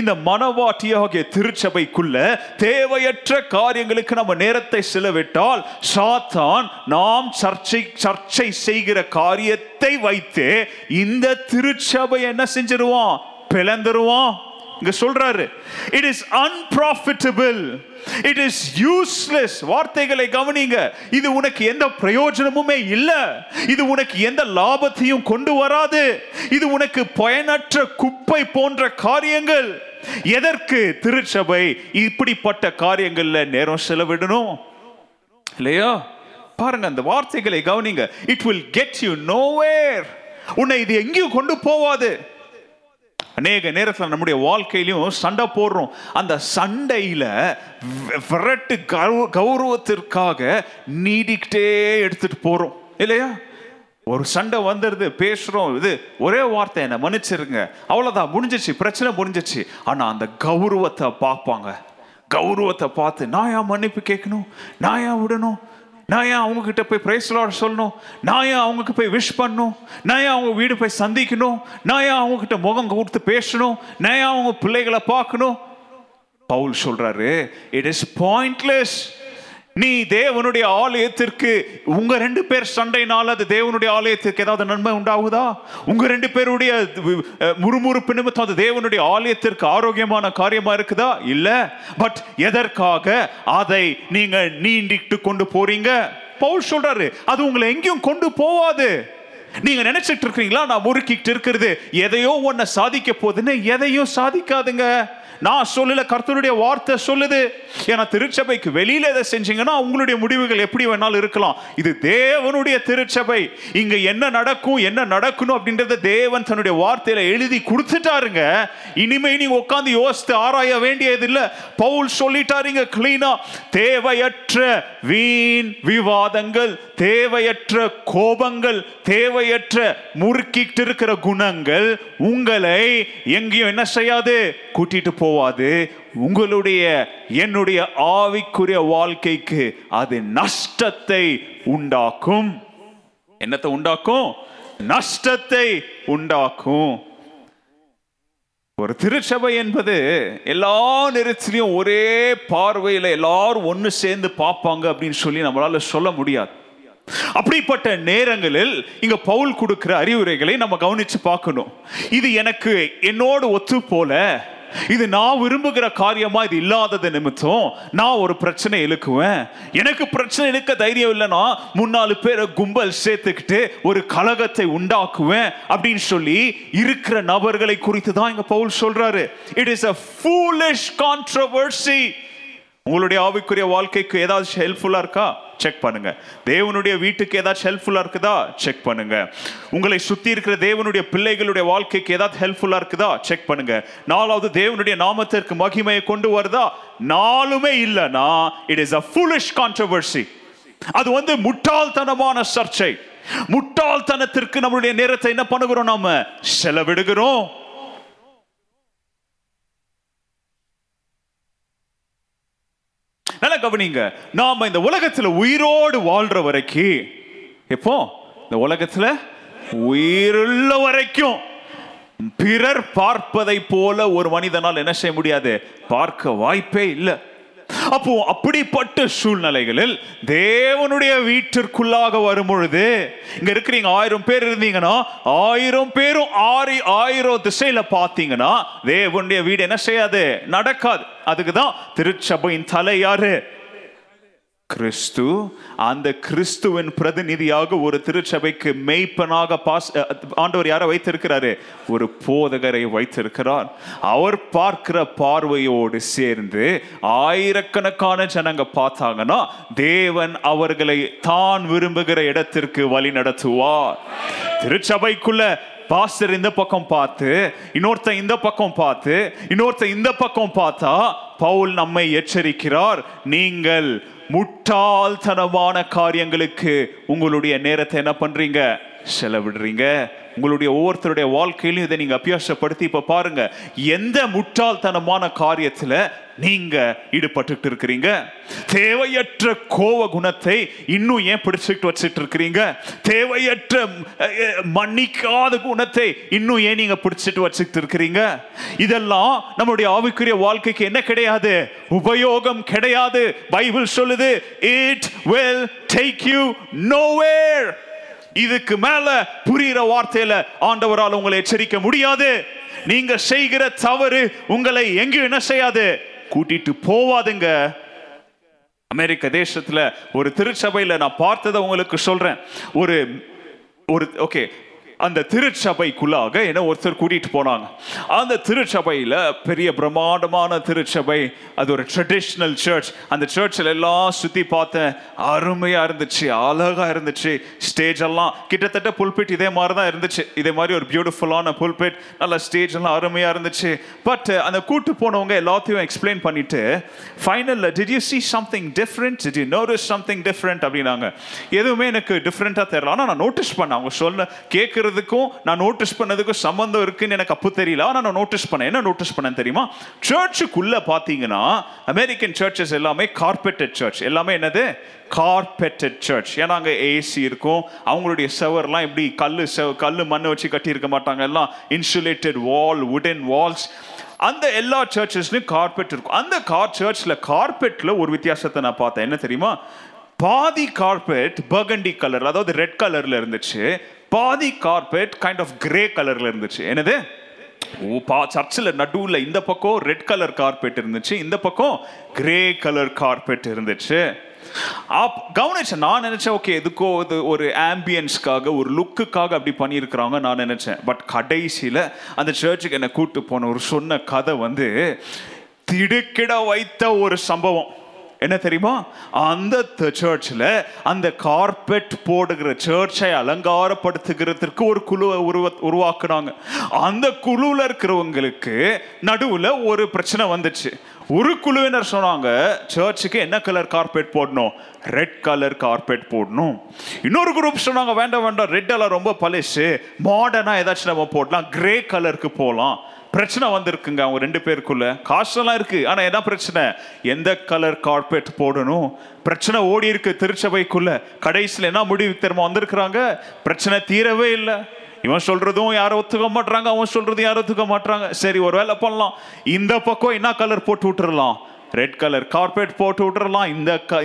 இந்த மனவாட்டியாகிய திருச்சபைக்குள்ள தேவையற்ற காரியங்களுக்கு நம்ம நேரத்தை செலவிட்டால் சாத்தான் நாம் சர்ச்சை செய்கிற காரியத்தை வைத்து இந்த திருச்சபை என்ன செஞ்சிருவான்? பிளந்துருவான். இங்க சொல்றாரு, it is unprofitable, it is useless. வார்த்தைகளை கவனிங்க. இது உனக்கு எந்த பிரயோஜனமுமே இல்ல, இது உனக்கு எந்த லாபத்தையும் கொண்டு வராது, இது உனக்கு பயனற்ற குப்பை போன்ற காரியங்கள். எதற்கு திருச்சபை இப்படிப்பட்ட காரியங்கள்ல நேரம் செலவிடணும் இல்லையா? பாருங்க அந்த வார்த்தைகளை கவனிங்க. it will get you nowhere. உன்னை இது எங்கேயும் கொண்டு போவாது. அநேக நேரத்தில் நம்முடைய வாழ்க்கையிலும் சண்டை போடுறோம். அந்த சண்டையில் விரட்டு கௌரவத்திற்காக நீடிக்கிட்டே எடுத்துட்டு போகிறோம் இல்லையா? ஒரு சண்டை வந்துடுது, பேசுகிறோம், இது ஒரே வார்த்தை, என்னை மன்னிச்சிருங்க, அவ்வளோதான், முடிஞ்சிச்சு, பிரச்சனை முடிஞ்சிச்சு. ஆனால் அந்த கௌரவத்தை பார்ப்பாங்க. கௌரவத்தை பார்த்து நான் ஏன் மன்னிப்பு கேட்கணும், நான் ஏன் விடணும், நான் ஏன் அவங்கக்கிட்ட போய் பிரைஸ் லார்ட் சொல்லணும், நான் ஏன் அவங்களுக்கு போய் விஷ் பண்ணணும், நான் ஏன் அவங்க வீடு போய் சந்திக்கணும், நான் ஏன் அவங்கக்கிட்ட முகம் கொடுத்து பேசணும், நான் ஏன் அவங்க பிள்ளைகளை பார்க்கணும். பவுல் சொல்றாரு, இட் இஸ் பாயிண்ட்லெஸ். நீ தேவனுடைய ஆலயத்திற்கு உங்க ரெண்டு பேர் சண்டைனால அது தேவனுடைய ஆலயத்திற்கு ஏதாவது நன்மை உண்டாகுதா? உங்க ரெண்டு பேருடைய முறுமுறுப்பு நிமித்தம் அது தேவனுடைய ஆலயத்திற்கு ஆரோக்கியமான காரியமா இருக்குதா? இல்ல. பட் எதற்காக அதை நீங்க நீண்டிட்டு கொண்டு போறீங்க? பவுல் சொல்றாரு, அது உங்களை எங்கேயும் கொண்டு போவாது. நீங்க நினைச்சிட்டு இருக்கீங்களா நான் முறுக்கிட்டு இருக்கிறது எதையோ ஒன்ன சாதிக்க போகுதுன்னு? எதையும் சாதிக்காதுங்க. நான் சொல்லல, கர்த்தருடைய வார்த்தை சொல்லுது. ஏன்னா திருச்சபைக்கு வெளியில எதை செஞ்சீங்கன்னா உங்களுடைய முடிவுகள் எப்படி வேணாலும் இருக்கலாம். இது தேவனுடைய திருச்சபை. இங்க என்ன நடக்கும் என்ன நடக்கணும் அப்படின்றத தேவன் தன்னுடைய வார்த்தையில எழுதி கொடுத்துட்டாருங்க. இனிமே நீ உட்காந்து யோசித்து ஆராய வேண்டியது இல்லை. பவுல் சொல்லிட்டாருங்க கிளீனா, தேவையற்ற வீண் விவாதங்கள், தேவையற்ற கோபங்கள், தேவையற்ற முறுக்கிட்டு இருக்கிற குணங்கள் உங்களை எங்கேயும் என்ன செய்யாது? கூட்டிட்டு போ. உங்களுடைய என்னுடைய ஆவிக்குரிய வாழ்க்கைக்கு அது நஷ்டத்தை உண்டாக்கும். என்னத்தை உண்டாக்கும்? நஷ்டத்தை உண்டாக்கும். ஒரு திருச்சபை என்பது எல்லா நேரத்திலையும் ஒரே பார்வையில் எல்லாரும் ஒன்று சேர்ந்து பார்ப்பாங்க அப்படின்னு சொல்லி நம்மளால சொல்ல முடியாது. அப்படிப்பட்ட நேரங்களில் இங்க பவுல் கொடுக்கிற அறிவுரைகளை நம்ம கவனிச்சு பார்க்கணும். இது எனக்கு என்னோடு ஒத்து போல, இது நான் விரும்புகிற காரியமா இது இல்லாதது நிமித்தம் நான் ஒரு பிரச்சனை இழுக்குவேன். எனக்கு பிரச்சனை இழுக்க தைரியம் இல்லைன்னா முன்னாலு பேரை கும்பல் சேர்த்துக்கிட்டு ஒரு கலகத்தை உண்டாக்குவேன் அப்படின்னு சொல்லி இருக்கிற நபர்களை குறித்து தான் இங்க பவுல் சொல்றாரு, it is a foolish controversy. உங்களுடைய ஆவிக்குரிய வாழ்க்கைக்கு ஏதாவது ஹெல்ப்ஃபுல்லா இருக்கா? செக் பண்ணுங்க. தேவனுடைய வீட்டுக்கு ஏதாச்சும் ஹெல்ப்ஃபுல்லா இருக்குதா? செக் பண்ணுங்க. உங்களை சுத்தி இருக்கிற தேவனுடைய பிள்ளைகளுடைய வாழ்க்கைக்கு ஏதாவது ஹெல்ப்ஃபுல்லா இருக்குதா? செக் பண்ணுங்க. நாலாவது, தேவனுடைய நாமத்திற்கு மகிமையை கொண்டு வருதா? நாலுமே இல்லைனா it is a foolish controversy. அது வந்து முட்டாள்தனமான சர்ச்சை. முட்டாள்தனத்திற்கு நம்மளுடைய நேரத்தை என்ன பண்ணுகிறோம்? நாம செலவிடுகிறோம். நல்லா கவனிங்க, நாம இந்த உலகத்துல உயிரோடு வாழ்ற வரைக்கும், எப்போ இந்த உலகத்துல உயிருள்ள வரைக்கும் பிறர் பார்ப்பதை போல ஒரு மனிதனால் என்ன செய்ய முடியாது, பார்க்க வாய்ப்பே இல்லை. அப்போ அப்படிப்பட்ட சூழ்நிலைகளில் தேவனுடைய வீட்டிற்குள்ளாக வரும் பொழுது இங்க இருக்கிறீங்க 1000 பேர் இருந்தீங்கன்னா 1000 பேரும் 6000 திசையில பாத்தீங்கன்னா தேவனுடைய வீடு என்ன செய்யாது, நடக்காது. அதுக்குதான் திருச்சபையின் தலை யாரு, கிறிஸ்து. அந்த கிறிஸ்துவின் பிரதிநிதியாக ஒரு திருச்சபைக்கு மெய்ப்பனாக ஆண்டவர் யாரை வைத்திருக்கிறாரு, ஒரு போதகரை வைத்திருக்கிறார். அவர் பார்க்கிற பார்வையோடு சேர்ந்து ஆயிரக்கணக்கான ஜனங்க பார்த்தாங்கன்னா தேவன் அவர்களை தான் விரும்புகிற இடத்திற்கு வழி நடத்துவார். திருச்சபைக்குள்ள பாஸ்டர் இந்த பக்கம் பார்த்து, இன்னொருத்தன் இந்த பக்கம் பார்த்து, இன்னொருத்தன் இந்த பக்கம் பார்த்தா பவுல் நம்மை எச்சரிக்கிறார், நீங்கள் முட்டாள்தனமான காரியங்களுக்கு உங்களுடைய நேரத்தை என்ன பண்றீங்க, செலவிடுறீங்க. உங்களுடைய ஒவ்வொருத்தருடைய வாழ்க்கையிலும் இதை நீங்க அபியாசப்படுத்தி இப்ப பாருங்க, எந்த முட்டாள்தனமான காரியத்துல நீங்க ஈடுபட்டு இருக்கிறீங்க, தேவையற்ற கோவ குணத்தை இன்னும் ஏன் பிடிச்சுட்டு வச்சுட்டு இருக்கிறீங்க, தேவையற்ற மன்னிக்காத குணத்தை இன்னும் ஏன் நீங்க பிடிச்சிட்டு வச்சுட்டு இருக்கிறீங்க. இதெல்லாம் நம்முடைய ஆவிக்குரிய வாழ்க்கைக்கு என்ன கிடையாது, உபயோகம் கிடையாது. பைபிள் சொல்லுது, it will take you nowhere. இதுக்கு மேல புரிகிற வார்த்தையில ஆண்டவரால் உங்களை எச்சரிக்க முடியாது. நீங்க செய்கிற தவறு உங்களை எங்கேயும் என்ன செய்யாது, கூட்டிட்டு போவாதுங்க. அமெரிக்க தேசத்துல ஒரு திருச்சபையில நான் பார்த்ததை உங்களுக்கு சொல்றேன். அந்த திருச்சபைக்குள்ளாக என்ன ஒருத்தர் கூட்டிட்டு போனாங்க. அந்த திருச்சபையில பெரிய பிரம்மாண்டமான திருச்சபை, அது ஒரு ட்ரெடிஷ்னல் சர்ச். அந்த சர்ச்சில் எல்லாம் சுத்தி பார்த்தேன், அருமையா இருந்துச்சு, அழகா இருந்துச்சு. ஸ்டேஜ் எல்லாம் கிட்டத்தட்ட புல்பிட் இதே மாதிரி தான் இருந்துச்சு, இதே மாதிரி ஒரு பியூட்டிஃபுல்லான புல்பிட், நல்லா ஸ்டேஜ் எல்லாம் அருமையா இருந்துச்சு. பட் அந்த கூட்டு போனவங்க எல்லாத்தையும் எக்ஸ்பிளைன் பண்ணிட்டு ஃபைனல்ல, did you see something different, did you notice something different அப்படின்னாங்க. எதுவுமே எனக்கு டிஃப்ரெண்டா தெரியல, ஆனால் நான் நோட்டீஸ் பண்ணேன். அவங்க சொல்ல கேட்குற நான் நோட்டீஸ் பண்ணதுக்கும் சம்பந்தம் இருக்குன்னு எனக்கு அப்போ தெரியல. ஆனா நான் நோட்டீஸ் பண்ண, என்ன நோட்டீஸ் பண்ண தெரியுமா, சர்ச்சுக்குள்ள பாத்தீங்கன்னா அமெரிக்கன் சர்ச்சஸ் எல்லாமே கார்பெட்டட் சர்ச், எல்லாமே என்னது கார்பெட்டட் சர்ச். ஏன்னா அங்கே ஏசி இருக்கும், அவங்களுடைய செவர்லாம் இப்படி கல்லு மண்ணை வச்சு கட்டி இருக்க மாட்டாங்க, எல்லாம் இன்சுலேட்டட் வால், வுடன் வால்ஸ். அந்த எல்லா சர்ச்சஸ்லயும் கார்பெட் இருக்கும். அந்த சர்ச்ல கார்பெட்ல ஒரு வித்தியாசத்தை நான் பார்த்தேன், என்ன தெரியுமா, பாதி கார்பெட் பர்கண்டி கலர், அதாவது ரெட் கலர்ல இருந்துச்சு, பாதி கார்பெட் கைண்ட் ஆஃப் கிரே கலர்ல இருந்துச்சு. என்னது, சர்ச்சில் நடுவில் இந்த பக்கம் ரெட் கலர் கார்பெட் இருந்துச்சு, இந்த பக்கம் கிரே கலர் கார்பெட் இருந்துச்சு. கவனிச்சேன், நான் நினைச்சேன் ஓகே எதுக்கோ இது ஒரு ஆம்பியன்ஸ்க்காக ஒரு லுக்குக்காக அப்படி பண்ணியிருக்கிறாங்க நான் நினைச்சேன். பட் கடைசியில் அந்த சர்ச்சுக்கு என்னை கூட்டு போன ஒரு சொன்ன கதை வந்து திடுக்கிட வைத்த ஒரு சம்பவம். என்ன தெரியுமா, அந்த சர்ச்சில் அந்த கார்பெட் போடுகிற சர்ச்சை அலங்காரப்படுத்துகிறதுக்கு ஒரு குழுவை உருவாக்குனாங்க. அந்த குழுவில் இருக்கிறவங்களுக்கு நடுவில் ஒரு பிரச்சனை வந்துச்சு. ஒரு குழுவினர் சொன்னாங்க, சர்ச்சுக்கு என்ன கலர் கார்பெட் போடணும், ரெட் கலர் கார்பெட் போடணும். இன்னொரு குரூப் சொன்னாங்க, வேண்டாம் வேண்டாம், ரெட் எல்லாம் ரொம்ப பழசு, மாடர்னாக ஏதாச்சும் நம்ம போடலாம், கிரே கலருக்கு போகலாம். பிரச்சனை வந்திருக்குங்க அவங்க ரெண்டு பேருக்குள்ள, காசெல்லாம் இருக்கு, ஆனா என்ன பிரச்சனை, எந்த கலர் கார்பெட் போடணும், பிரச்சனை ஓடி இருக்கு திருச்சபைக்குள்ள. கடைசியில் என்ன முடிவுக்கு தெரியுமா வந்திருக்கிறாங்க, பிரச்சனை தீரவே இல்லை. இவன் சொல்றதும் யாரும் ஒத்துக்க மாட்டாங்க, அவன் சொல்றதும் யாரும் ஒத்துக்க மாட்டாங்க. சரி ஒரு வேலை பண்ணலாம், இந்த பக்கம் என்ன கலர் போட்டு விட்டுறலாம், ரெட் கலர் கார்பெட் போட்டு விட்டுறலாம்,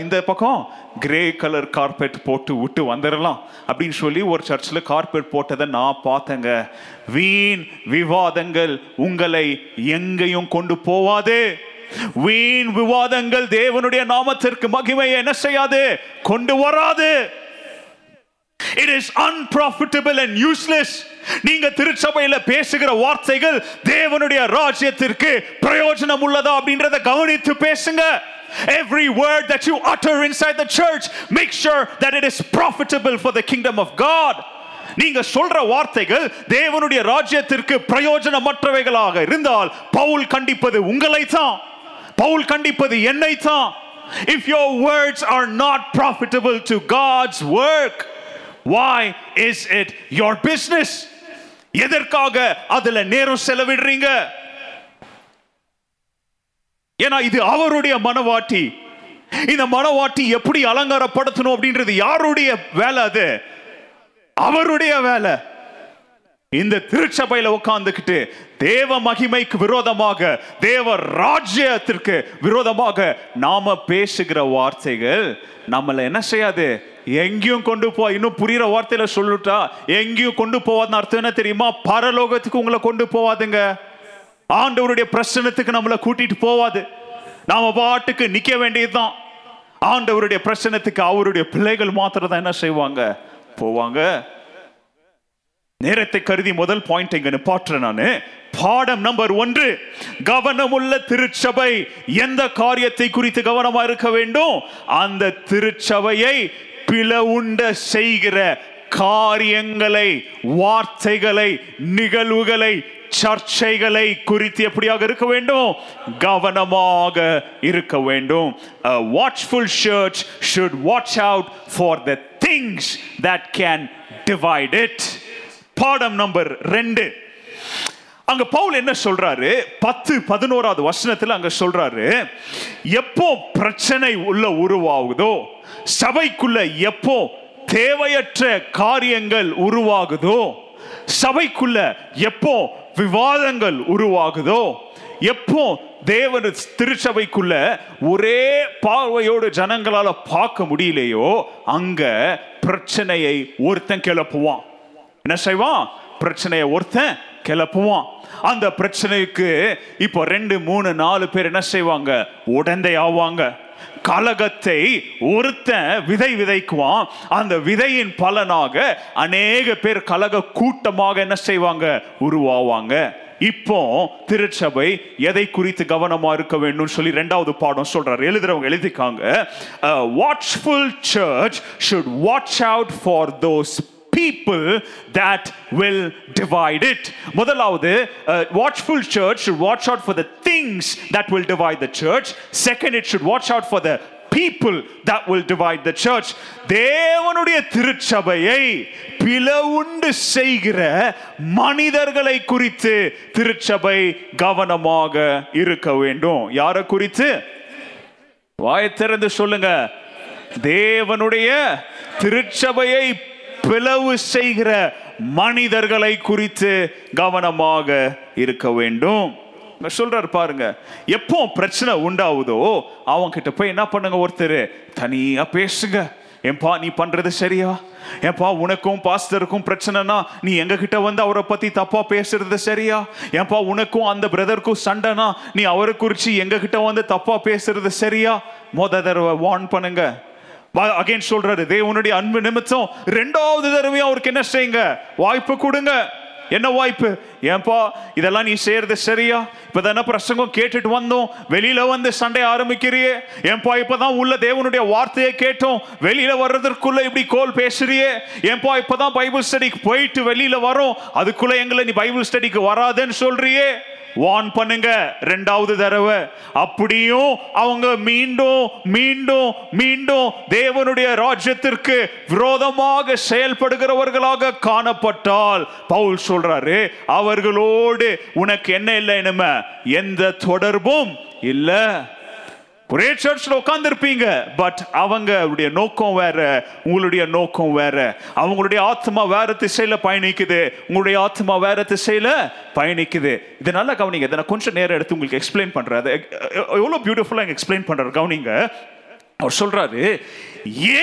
இந்த பக்கம் கிரே கலர் கார்பெட் போட்டு விட்டு வந்துடலாம் அப்படின்னு சொல்லி ஒரு சர்ச்சில் கார்பெட் போட்டதை நான் பார்த்தேங்க. வீண் விவாதங்கள் உங்களை எங்கேயும் கொண்டு போவாது. வீண் விவாதங்கள் தேவனுடைய நாமத்திற்கு மகிமையை என்ன செய்யாது, கொண்டு வராது. It is unprofitable and useless. நீங்க திருச்சபையில பேசுகிற வார்த்தைகள் தேவனுடைய ராஜ்யத்திற்கு பிரயோஜனம் உள்ளதா அப்படின்றத கவனித்து பேசுங்க. Every word that you utter inside the church, make sure that it is profitable for the kingdom of God. நீங்க சொல்ற வார்த்தைகள் தேவனுடைய ராஜ்யத்திற்கு பிரயோஜனமற்றவைகளாக இருந்தால் பவுல் கண்டிப்பது உங்களை தான், பவுல் கண்டிப்பது என்னை தான். If your words are not profitable to God's work, why is it your business? எதற்காக அதுல நேரம் செலவிடுறீங்க? ஏன்னா இது அவருடைய மனவாட்டி, இந்த மனவாட்டி எப்படி அலங்காரப்படுத்தணும் அப்படின்றது யாருடைய வேலை? அது அவருடைய வேலை. இந்த திருச்சபையில உட்கார்ந்துக்கிட்டு தேவ மகிமைக்கு விரோதமாக, தேவ ராஜ்யத்திற்கு விரோதமாக நாம பேசுகிற வார்த்தைகள் நம்மள என்ன செய்யாது, எங்கேயும் கொண்டு போ. இன்னும் புரிகிற வார்த்தையில சொல்லுட்டா, எங்கேயும் கொண்டு போவாதுன்னு அர்த்தம் என்ன தெரியுமா? பரலோகத்துக்கு உங்களை கொண்டு போவாதுங்க. ஆண்டவருடைய பிரச்சனத்துக்கு நம்மளை கூட்டிட்டு போவாது. நாம பாட்டுக்கு நிக்க வேண்டியதுதான். ஆண்டவருடைய பிரச்சனத்துக்கு அவருடைய பிள்ளைகள் மாத்திரம் தான் என்ன செய்வாங்க, போவாங்க. நேரத்தை கருதி முதல் பாயிண்ட் எங்க நிப்பாட்டுறேன் நானு. பாடம் நம்பர் 1, கவனமுள்ள திருச்சபை எந்த காரியத்தை குறித்து கவனமா இருக்க வேண்டும்? அந்த திருச்சபையை பிளவுண்ட செய்கிற காரியங்களை, வார்த்தைகளை, நிகழ்வுகளை, சர்ச்சைகளை குறித்து எப்படியாக இருக்க வேண்டும்? கவனமாக இருக்க வேண்டும். A watchful church should watch out for the things that can divide it. பாடம் நம்பர் 2, அங்க பவுல் என்ன சொல்றாரு? 10-11 வசனத்துல அங்க சொல்றாரு, எப்போ பிரச்சனை உள்ள உருவாகுதோ, சபைக்குள்ள எப்போ தேவையற்ற காரியங்கள் உருவாகுதோ, சபைக்குள்ள எப்போ விவாதங்கள் உருவாகுதோ, எப்போ தேவன் திருச்சபைக்குள்ள ஒரே பார்வையோடு ஜனங்களால பார்க்க முடியலையோ, அங்க பிரச்சனையை ஒருத்தன் கிளப்புவான். என்ன செய்வான்? பிரச்சனையை ஒருத்தன் கிளப்புவான். அந்த பிரச்சனைக்கு இப்போ 2, 3, 4 பேர் என்ன செய்வாங்க, உடந்தை ஆவாங்க. கலகத்தை ஒருத்தன் விதை விதைக்குவான். அந்த விதையின் பலனாக அநேக பேர் கலக கூட்டமாக என்ன செய்வாங்க, உருவாவாங்க. இப்போ திருச்சபை எதை குறித்து கவனமா இருக்க வேண்டும் சொல்லி 2வது பாடம் சொல்றாரு. எழுதுறவங்க எழுதிக்காங்க, A watchful church should watch out for those people that will divide it. முதலாவது, watchful church should watch out for the things that will divide the church. Second, it should watch out for the people that will divide the church. தேவனுடைய திருச்சபையை பிளவுண்டு செய்கிற மனிதர்களை குறித்து திருச்சபை கவனமாக இருக்க வேண்டும். யாரை குறித்து? வாய் திறந்து சொல்லுங்க. தேவனுடைய திருச்சபையை பிளவு செய்கிற மனிதர்களை குறித்து கவனமாக இருக்க வேண்டும் சொல்றாரு. பாருங்க, எப்போ பிரச்சனை உண்டாவதோ அவங்க கிட்ட போய் என்ன பண்ணுங்க, ஒருத்தர் தனியா பேசுங்க. ஏன்பா நீ பண்றது சரியா? ஏன்பா உனக்கும் பாஸ்டருக்கும் பிரச்சனைனா நீ எங்ககிட்ட வந்து அவரை பத்தி தப்பா பேசுறது சரியா? ஏன்பா உனக்கும் அந்த பிரதருக்கும் சண்டைனா நீ அவரை குறித்து எங்ககிட்ட வந்து தப்பா பேசுறது சரியா? மொதல் தடவை வார்ன் பண்ணுங்க. அகைன் சொல்றாரு, தேவனுடைய அன்பு நிமித்தம் 2வது தடவையும் அவருக்கு என்ன செய்யுங்க, வாய்ப்பு கொடுங்க. என்ன வாய்ப்பு? ஏன்பா இதெல்லாம் நீ செய்யறது சரியா? இப்பதான பிரசங்கம் கேட்டுட்டு வந்தோம், வெளியில வந்து சண்டை ஆரம்பிக்கிறியே. ஏன்பா இப்பதான் உள்ள தேவனுடைய வார்த்தையை கேட்டோம், வெளியில வர்றதற்குள்ள இப்படி கோல் பேசுறியே. ஏன்பா இப்பதான் பைபிள் ஸ்டடிக்கு போயிட்டு வெளியில வரோம், அதுக்குள்ள எங்களை நீ பைபிள் ஸ்டடிக்கு வராதுன்னு சொல்றியே. வார்ன் பண்ணுங்க 2வது தடவை. அப்படியும் அவங்க மீண்டும் மீண்டும் மீண்டும் தேவனுடைய ராஜ்யத்திற்கு விரோதமாக செயல்படுகிறவர்களாக காணப்பட்டால் பவுல் சொல்றாரு, அவர்களோடு உனக்கு என்ன இல்லை, நம்ம எந்த தொடர்பும் இல்லை. ஒரே சர்ச்சில் உட்காந்துருப்பீங்க, பட் அவங்களுடைய நோக்கம் வேற, உங்களுடைய நோக்கம் வேற. அவங்களுடைய ஆத்மா வேற திசையில பயணிக்குது, உங்களுடைய ஆத்மா வேற திசையில பயணிக்குது. இதனால கவனிங்க. இதை நான் கொஞ்சம் நேரம் எடுத்து உங்களுக்கு எக்ஸ்பிளைன் பண்றேன். எவ்வளோ பியூட்டிஃபுல்லாக எக்ஸ்பிளைன் பண்றாரு, கவனிங்க. அவர் சொல்றாரு,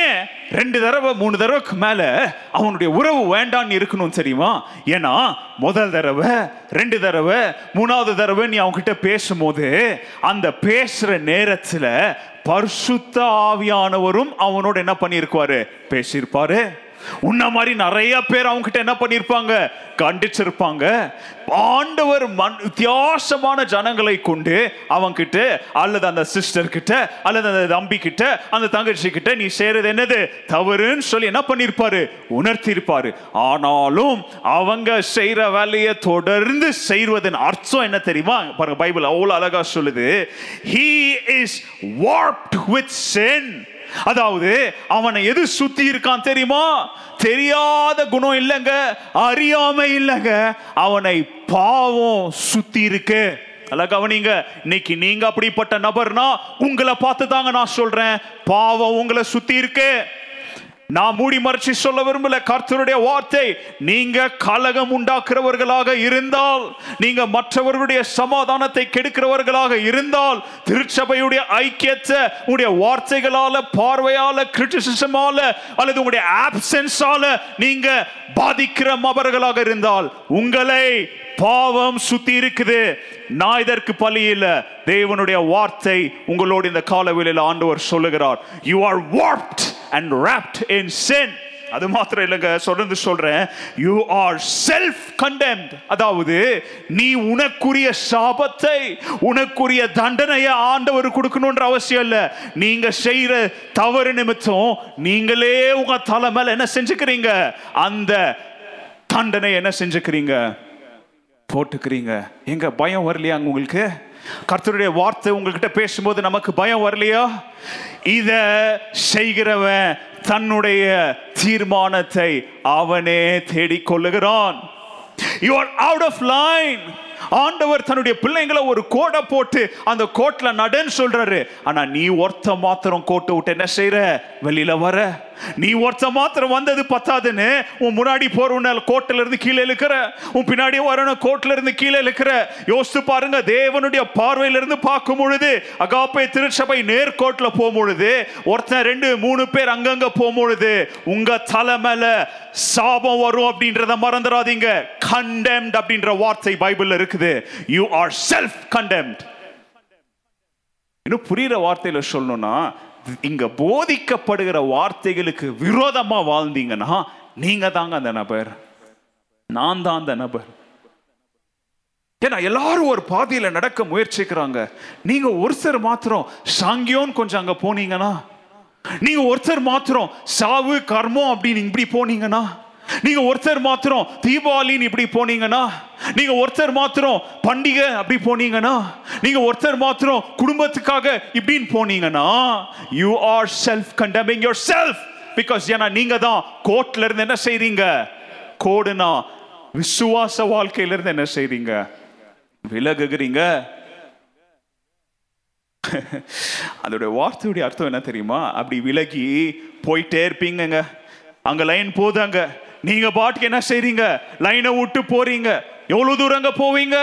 ஏன் 2 தடவை 3 தடவைக்கு மேல அவனுடைய உறவு வேண்டான்னு இருக்கணும் தெரியுமா? ஏன்னா முதல் தடவை, 2 தடவை, 3வது தடவை நீ அவங்க கிட்ட பேசும்போது அந்த பேசுற நேரத்துல பரிசுத்த ஆவியானவரும் அவனோட என்ன பண்ணியிருக்குவாரு, பேசியிருப்பாரு. உன்ன மாதிரி நிறைய பேர் அவங்க கிட்ட என்ன பண்ணிருப்பாங்க, கண்டிச்சிருப்பாங்க. ஆண்டவர் வித்தியாசமான ஜனங்களை கொண்டு அவங்க கிட்ட, அல்லது அந்த சிஸ்டர் கிட்ட, அல்லது அந்த தம்பி கிட்ட, அந்த தங்கச்சி கிட்ட நீ செய்யறது என்னது தவறுன்னு சொல்லி என்ன பண்ணிருப்பாரு, உணர்த்திருப்பாரு. ஆனாலும் அவங்க செய்யற வேலையை தொடர்ந்து செய்வதன் அர்த்தம் என்ன தெரியுமா? பாருங்க, பைபிள் அவ்வளவு அழகா சொல்லுது, he is warped with sin. அதாவது அவனை எது சுத்தி இருக்கான் தெரியுமா? தெரியாத குணம் இல்லைங்க, அறியாமை இல்லைங்க, அவனை பாவம் சுத்தி இருக்கு. நல்லா கவனிங்க, இன்னைக்கு நீங்க அப்படிப்பட்ட நபர்னா உங்களை பார்த்து தாங்க நான் சொல்றேன், பாவம் உங்களை சுத்தி இருக்கு. நான் மூடி மறைச்சி சொல்ல விரும்பல, கர்த்தருடைய வார்த்தை, நீங்க கலகம் உண்டாக்குறவர்களாக இருந்தால், நீங்க மற்றவர்களுடைய சமாதானத்தை கெடுக்கிறவர்களாக இருந்தால், திருச்சபையுடைய ஐக்கியத்தை உங்களுடைய வார்த்தைகளால, பார்வையால, கிரிட்டிசிசமால அல்லது உங்களுடைய ஆப்சன்ஸால நீங்க பாதிக்கிற நபர்களாக இருந்தால் உங்களை பாவம் சுத்தி இருக்குது. நான் இதற்கு பலி இல்ல, தேவனுடைய வார்த்தை உங்களோடு இந்த காலவேளையில் ஆண்டவர் சொல்லுகிறார், you are warped and wrapped in sin. அது மாத்திரம் இல்லைங்க, தொடர்ந்து சொல்றேன், you are self-condemned. அதாவது நீ உனக்குரிய சாபத்தை, உனக்குரிய தண்டனையை ஆண்டவர் கொடுக்கணும்ன்ற அவசியம் இல்லை. நீங்க செய்யற தவறு நிமித்தம் நீங்களே உங்க தலை மேல என்ன செஞ்சுக்கிறீங்க, அந்த தண்டனை என்ன செஞ்சுக்கிறீங்க, போட்டுக்கிறீங்க. எங்க பயம் வரலையா உங்களுக்கு? கர்த்தருடைய வார்த்தை உங்ககிட்ட பேசும்போது நமக்கு பயம் வரலையா? இத செய்கிறவன் தன்னுடைய தீர்மானத்தை அவனே தேடிக்கொள்ளுகிறான். You are out of line. ஆண்டவர் தன்னுடைய பிள்ளைங்களை ஒரு கோட்டை போட்டு அந்த கோட்டில் நடன்னு சொல்றாரு. ஆனா நீ ஒருத்த மாத்திரம் கோட்டை விட்டு என்ன செய்யற, வெளியில வர. நீ ஒருத்த மாத்திரம் வந்தது பத்தாதுன்னு உன் முன்னாடி போறவனால கோட்டில இருந்து கீழே இழுக்கிற, உன் பின்னாடியே வரணும் கோட்டில இருந்து கீழே இழுக்கிற. யோசித்து பாருங்க, தேவனுடைய பார்வையிலிருந்து பார்க்கும் பொழுது அகாப்பை திருச்சபை நேர்கோட்டில் போகும்பொழுது ஒருத்தன் 2-3 பேர் அங்கங்க போகும்பொழுது உங்க தலை மேல சாபம் வரும் அப்படின்றத மறந்துடாதீங்க. கண்டெம்ட் அப்படின்ற வார்த்தை பைபிள்ல இருக்குது. You are self-condemned. இன்னும் புரியுற வார்த்தையில சொல்லணும்னா, இங்க போதிக்கப்படுகிற வார்த்தைகளுக்கு விரோதமா வாழ்ந்தீங்கன்னா நீங்க தாங்க அந்த நபர், நான் தான் அந்த நபர். ஏன்னா எல்லாரும் ஒரு பாதையில நடக்க முயற்சிக்கிறாங்க, நீங்க ஒருத்தர் மாத்திரம் சாங்கியோன்னு கொஞ்சம் அங்க போனீங்கன்னா, நீங்க ஒருத்தர் மாத்திரம் சாவு கர்மம் அப்படின்னு இப்படி போனீங்கன்னா, நீங்க ஒருத்தர் மாத்திரம் தீபாவளின்னு இப்படி போனீங்கன்னா, நீங்க ஒருத்தர் மாத்திரம் பண்டிகை அப்படி போனீங்கன்னா, நீங்க ஒருத்தர் மாத்திரம் குடும்பத்துக்காக இப்படின்னு போனீங்கன்னா, you are self-condemning yourself. Because ஏன்னா நீங்க தான் கோட்ல இருந்து என்ன செய்றீங்க, கோடுனா விசுவாச வாழ்க்கையிலிருந்து என்ன செய்றீங்க, விலகுகிறீங்க. அதோடைய வார்த்தையுடைய அர்த்தம் என்ன தெரியுமா? அப்படி விலகி போயிட்டே இருப்பீங்க, அங்க லைன் போதாங்க, நீங்க பாட்டுக்கு என்ன செய்றீங்க, லைனை விட்டு போறீங்க. எவ்வளவு தூரங்க போவீங்க?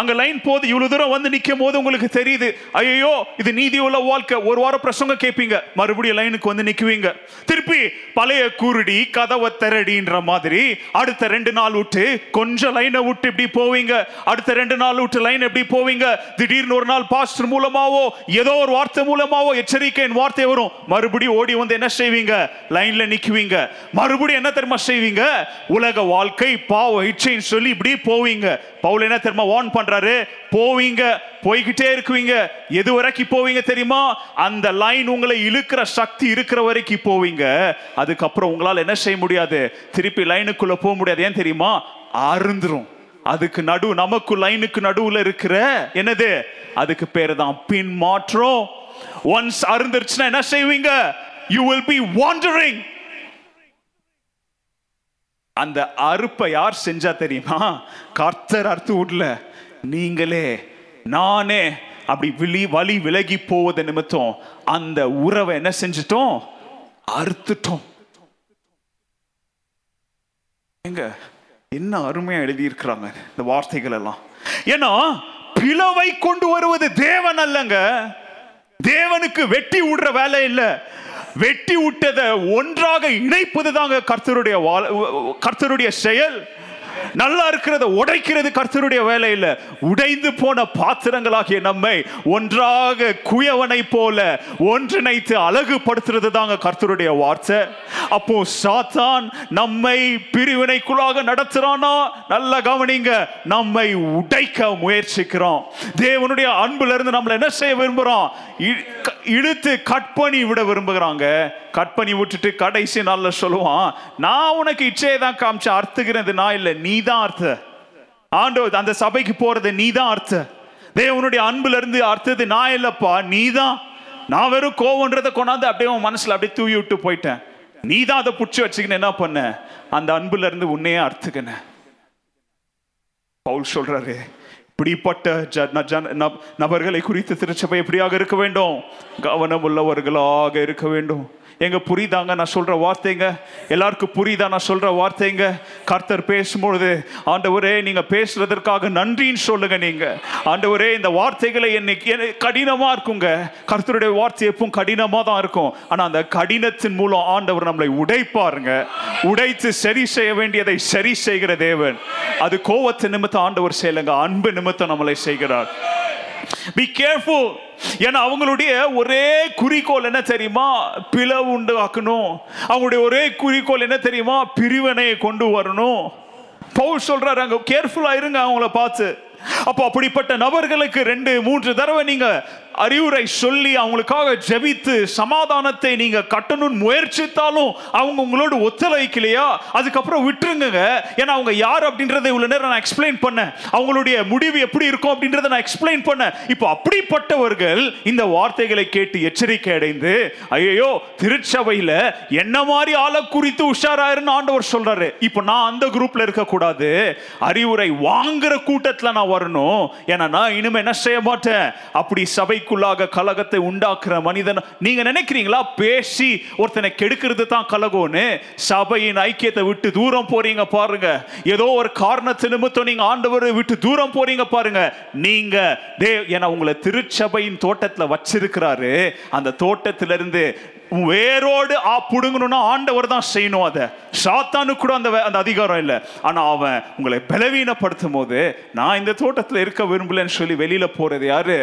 அங்க லைன் போது இவ்வளவு தூரம் வந்து நிற்கும் போது உங்களுக்கு தெரியுது, ஐயோ இது நீதி உள்ள வாழ்க்கை. ஒரு வாரம் பிரசங்க கேட்பீங்க, மறுபடியும் லைனுக்கு வந்து நிக்குவீங்க. திருப்பி பழைய குருடி கதவை திரடின்ற மாதிரி அடுத்த 2 நாள் விட்டு கொஞ்சம் லைனை விட்டு இப்படி போவீங்க, அடுத்த 2 நாள் விட்டு லைன் எப்படி போவீங்க. திடீர்னு ஒரு நாள் பாஸ்டர் மூலமாவோ ஏதோ ஒரு வார்த்தை மூலமாவோ எச்சரிக்கையின் வார்த்தை வரும், மறுபடியும் ஓடி வந்து என்ன செய்வீங்க, லைன்ல நிக்குவீங்க. மறுபடியும் என்ன தெரியுமா செய்வீங்க, உலக வாழ்க்கை பாவ இச்சைன்னு சொல்லி இப்படி போவீங்க. பவுல் என்ன தெரியுமா வார்ன் பண்றாரு, போவீங்க, போய்கிட்டே இருக்குவீங்க. எது வரைக்கும் போவீங்க தெரியுமா, அந்த லைன் உங்களை இழுக்கிற சக்தி இருக்கிற வரைக்கும் போவீங்க. அதுக்கப்புறம் உங்களால் என்ன செய்ய முடியாது, திருப்பி லைனுக்குள்ள போக முடியாது. ஏன் தெரியுமா, அருந்துரும். அதுக்கு நடு நமக்கு லைனுக்கு நடுவுல இருக்கிற என்னது, அதுக்கு பேரு தான் பின்மாற்றம். ஒன்ஸ் அருந்துருச்சுன்னா என்ன செய்வீங்க, you will be wandering. அந்த அறுப்பை யார் செஞ்சா தெரியுமா, கர்த்தர் அறுத்து விடல, நீங்களே நானே அப்படி வலி விலகி போவது நிமித்தம் அந்த உறவை என்ன செஞ்சிட்டோம், அறுத்துட்டோம். எங்க என்ன அருமையா எழுதியிருக்கிறாங்க இந்த வார்த்தைகள் எல்லாம். ஏன்னா பிளவை கொண்டு வருவது தேவன் அல்லங்க, தேவனுக்கு வெட்டி விடுற வேலை இல்லை, வெட்டி விட்டதை ஒன்றாக இணைப்பது தாங்க கர்த்தருடைய செயல். நல்லா இருக்கிறத உடைக்கிறது கர்த்தருடைய வேலை இல்ல. உடைந்து போன பாத்திரங்களாகிய நம்மை ஒன்றாக குயவனை போல ஒன்றிணைத்து அழகுபடுத்துறது தாங்க கர்த்தருடைய வார்த்தை. அப்போ சாத்தான் நம்மை பிரிவினைக்குள்ளாக நடத்துறானா, நல்லா கவனிங்க, நம்மை உடைக்க முயற்சிக்கிறோம். தேவனுடைய அன்புல இருந்து நம்மள என்ன செய்ய விரும்புறோம், இழுத்து கட் பண்ணி விட விரும்புகிறாங்க. கட் பண்ணி விட்டுட்டு கடைசி நாள்ல சொல்லுவான், நான் உனக்கு இச்சையை தான் காமிச்சு அர்த்துக்கிறது, நான் இல்லை நீ தான் அர்த்த. ஆண்டவர் அந்த சபைக்கு போறது நீ தான் அர்த்த, தேவனுடைய அன்புல இருந்து அர்த்தது நான் இல்லப்பா, நீ தான். நான் வெறும் கோவன்றதை கொண்டாந்து அப்படியே உன் மனசுல அப்படியே தூவி விட்டு போயிட்டேன், நீ தான் அதை புடிச்சு வச்சுக்கின்னு என்ன பண்ண, அந்த அன்புல இருந்து உன்னையே அர்த்துக்கின. பவுல் சொல்றாரு, இப்படிப்பட்ட நபர்களை குறித்து திருச்சபை எப்படியாக இருக்க வேண்டும்? கவனம் உள்ளவர்களாக இருக்க வேண்டும். எங்க புரியுதாங்க நான் சொல்ற வார்த்தைங்க? எல்லாருக்கும் புரியுதா நான் சொல்ற வார்த்தைங்க? கர்த்தர் பேசும்பொழுது ஆண்டவரே நீங்க பேசுறதற்காக நன்றின்னு சொல்லுங்க. நீங்க ஆண்டவரே இந்த வார்த்தைகளை என்னைக்கு கடினமா இருக்குங்க. கர்த்தருடைய வார்த்தை எப்பவும் கடினமா தான் இருக்கும். ஆனா அந்த கடினத்தின் மூலம் ஆண்டவர் நம்மளை உடைப்பாருங்க. உடைத்து சரி செய்ய வேண்டியதை சரி செய்கிற தேவன். அது கோபத்து நிமித்தம் ஆண்டவர் செய்யலங்க, அன்பு நிமித்தம் நம்மளை செய்கிறார். Be careful. ஏன்னா அவங்களுடைய ஒரே குறிக்கோள் என்ன தெரியுமா? பிளவு உண்டு ஆக்கணும். அவங்களுடைய ஒரே குறிக்கோள் என்ன தெரியுமா? பிரிவினையை கொண்டு வரணும். பவுல் சொல்றாரு அங்க கேர்ஃபுல்லா இருங்க அவங்கள பார்த்து. அப்போ அப்படிப்பட்ட நபர்களுக்கு 2-3 தடவை நீங்க அறிவுரை சொல்லி அவங்களுக்காக ஜெபித்து சமாதானத்தை நீங்க கட்டணும்னு முயற்சித்தாலும் அவங்க உங்களோட ஒத்துழைக்கலையா அதுக்கப்புறம் விட்டுருங்க. ஏன்னா அவங்க யார் அப்படின்றத இவ்வளவு நேரம் நான் எக்ஸ்பிளைன் பண்ணேன், அவங்களுடைய முடிவு எப்படி இருக்கும் அப்படின்றத நான் எக்ஸ்பிளைன் பண்ணேன். இப்போ அப்படிப்பட்டவர்கள் இந்த வார்த்தைகளை கேட்டு எச்சரிக்கை அடைந்து ஐயோ திருச்சபையில் என்ன மாதிரி ஆளை குறித்து உஷாராயிருன்னு ஆண்டவர் சொல்றாரு. இப்போ நான் அந்த குரூப்ல இருக்கக்கூடாது, அறிவுரை வாங்குற கூட்டத்தில் நான் வரணும். ஏன்னா நான் இனிமே என்ன செய்ய மாட்டேன், அப்படி சபை கலகத்தை உண்டாக்குற மனிதன் நீங்க நினைக்கிறீங்களா? பேசி ஒருத்தனை கெடுக்கிறது தான் கலகம்னு சபையின் ஐக்கியத்தை விட்டு தூரம் போறீங்க பாருங்க. ஏதோ ஒரு காரணத்து நிமித்தம் நீங்க ஆண்டவரை விட்டு தூரம் போறீங்க பாருங்க. நீங்க உங்களை திருச்சபையின் தோட்டத்தில் வச்சிருக்கிறாரு. அந்த தோட்டத்திலிருந்து வேரோடு புடுங்கணும்னா ஆண்டவர் தான் செய்யணும். அதை சாத்தானுக்கு கூட அந்த அதிகாரம் இல்லை. ஆனால் அவன் உங்களை பலவீனப்படுத்தும் போது நான் இந்த தோட்டத்தில் இருக்க விரும்பலன்னு சொல்லி வெளியில போறது யாரு?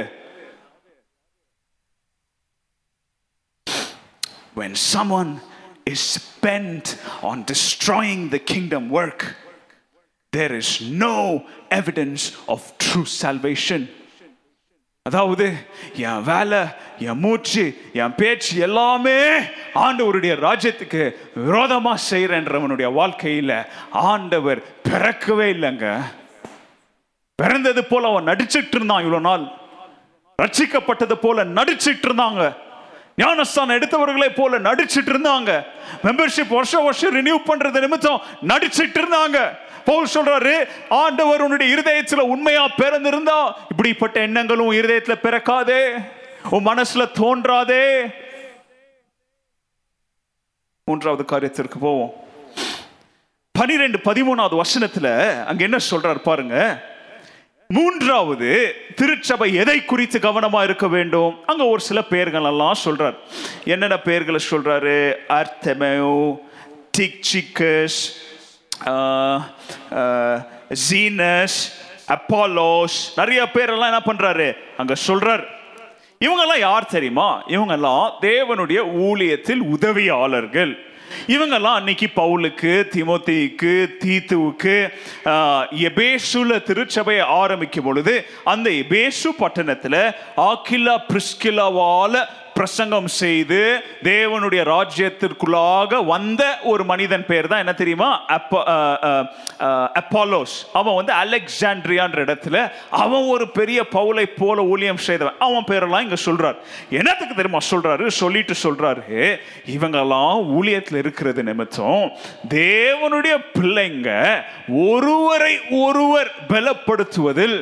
When someone is bent on destroying the kingdom work, there is no evidence of true salvation. அதாவது என் வேலை, என் மூச்சு, என் பேச்சு எல்லாமே ஆண்டவருடைய ராஜ்யத்துக்கு விரோதமா செய்யறன்றவனுடைய வாழ்க்கையில ஆண்டவர் பிறக்கவே இல்லைங்க. பிறந்தது போல அவன் நடிச்சிட்டு இருந்தான். இவ்வளோ நாள் ரட்சிக்கப்பட்டது போல நடிச்சிட்டு இருந்தாங்க. ஞானஸ்தானம் எடுத்தவர்களை போல நடிச்சிட்டு இருந்தாங்க. மெம்பர்ஷிப் வருஷம் வருஷம் ரினியூ பண்றது நிமித்தம் நடிச்சிட்டு இருந்தாங்க. பவுல் சொல்றாரு ஆண்டவர் உன்னுடைய இருதயத்துல உண்மையா பிறந்திருந்தா இப்படிப்பட்ட எண்ணங்களும் இருதயத்துல பிறக்காதே, உன் மனசுல தோன்றாதே. 3வது காரியத்திற்கு போவோம். 12:13 வசனத்துல அங்க என்ன சொல்றாரு பாருங்க. 3வது திருச்சபை எதை குறித்து கவனமா இருக்க வேண்டும்? அங்க ஒரு சில பெயர்கள் எல்லாம் சொல்றார். என்னென்ன பெயர்களை சொல்றாரு? அர்த்தமேயோ, டிக்சிகஸ், ஜீனஸ், அப்பாலோஸ், நிறைய பேரெல்லாம் என்ன பண்றாரு அங்க சொல்றார். இவங்கெல்லாம் யார் தெரியுமா? இவங்கெல்லாம் தேவனுடைய ஊழியத்தில் உதவியாளர்கள். இவங்கெல்லாம் அன்னைக்கு பவுலுக்கு, திமோத்திக்கு, தீத்துவுக்கு எபேசுல திருச்சபையை ஆரம்பிக்கும் பொழுது அந்த எபேசு பட்டணத்தில் ஆக்கிலா பிரிஸ்கிலாவால பிரசங்கம் செய்து தேவனுடைய ராஜ்யத்திற்குள்ளாக வந்த ஒரு மனிதன் பேர் தான் என்ன தெரியுமா? அப்பாலோஸ். அவன் அலெக்சாண்ட்ரியான்ற இடத்துல அவன் ஒரு பெரிய பவுலை போல ஊழியம் செய்தவன். அவன் பேரெல்லாம் இங்க சொல்றார். என்னத்துக்கு தெரியுமா சொல்றாரு? சொல்லிட்டு சொல்றாரு இவங்கெல்லாம் ஊழியத்தில் இருக்கிறது நிமித்தம் தேவனுடைய பிள்ளைங்க ஒருவரை ஒருவர் பலப்படுத்துவதில்,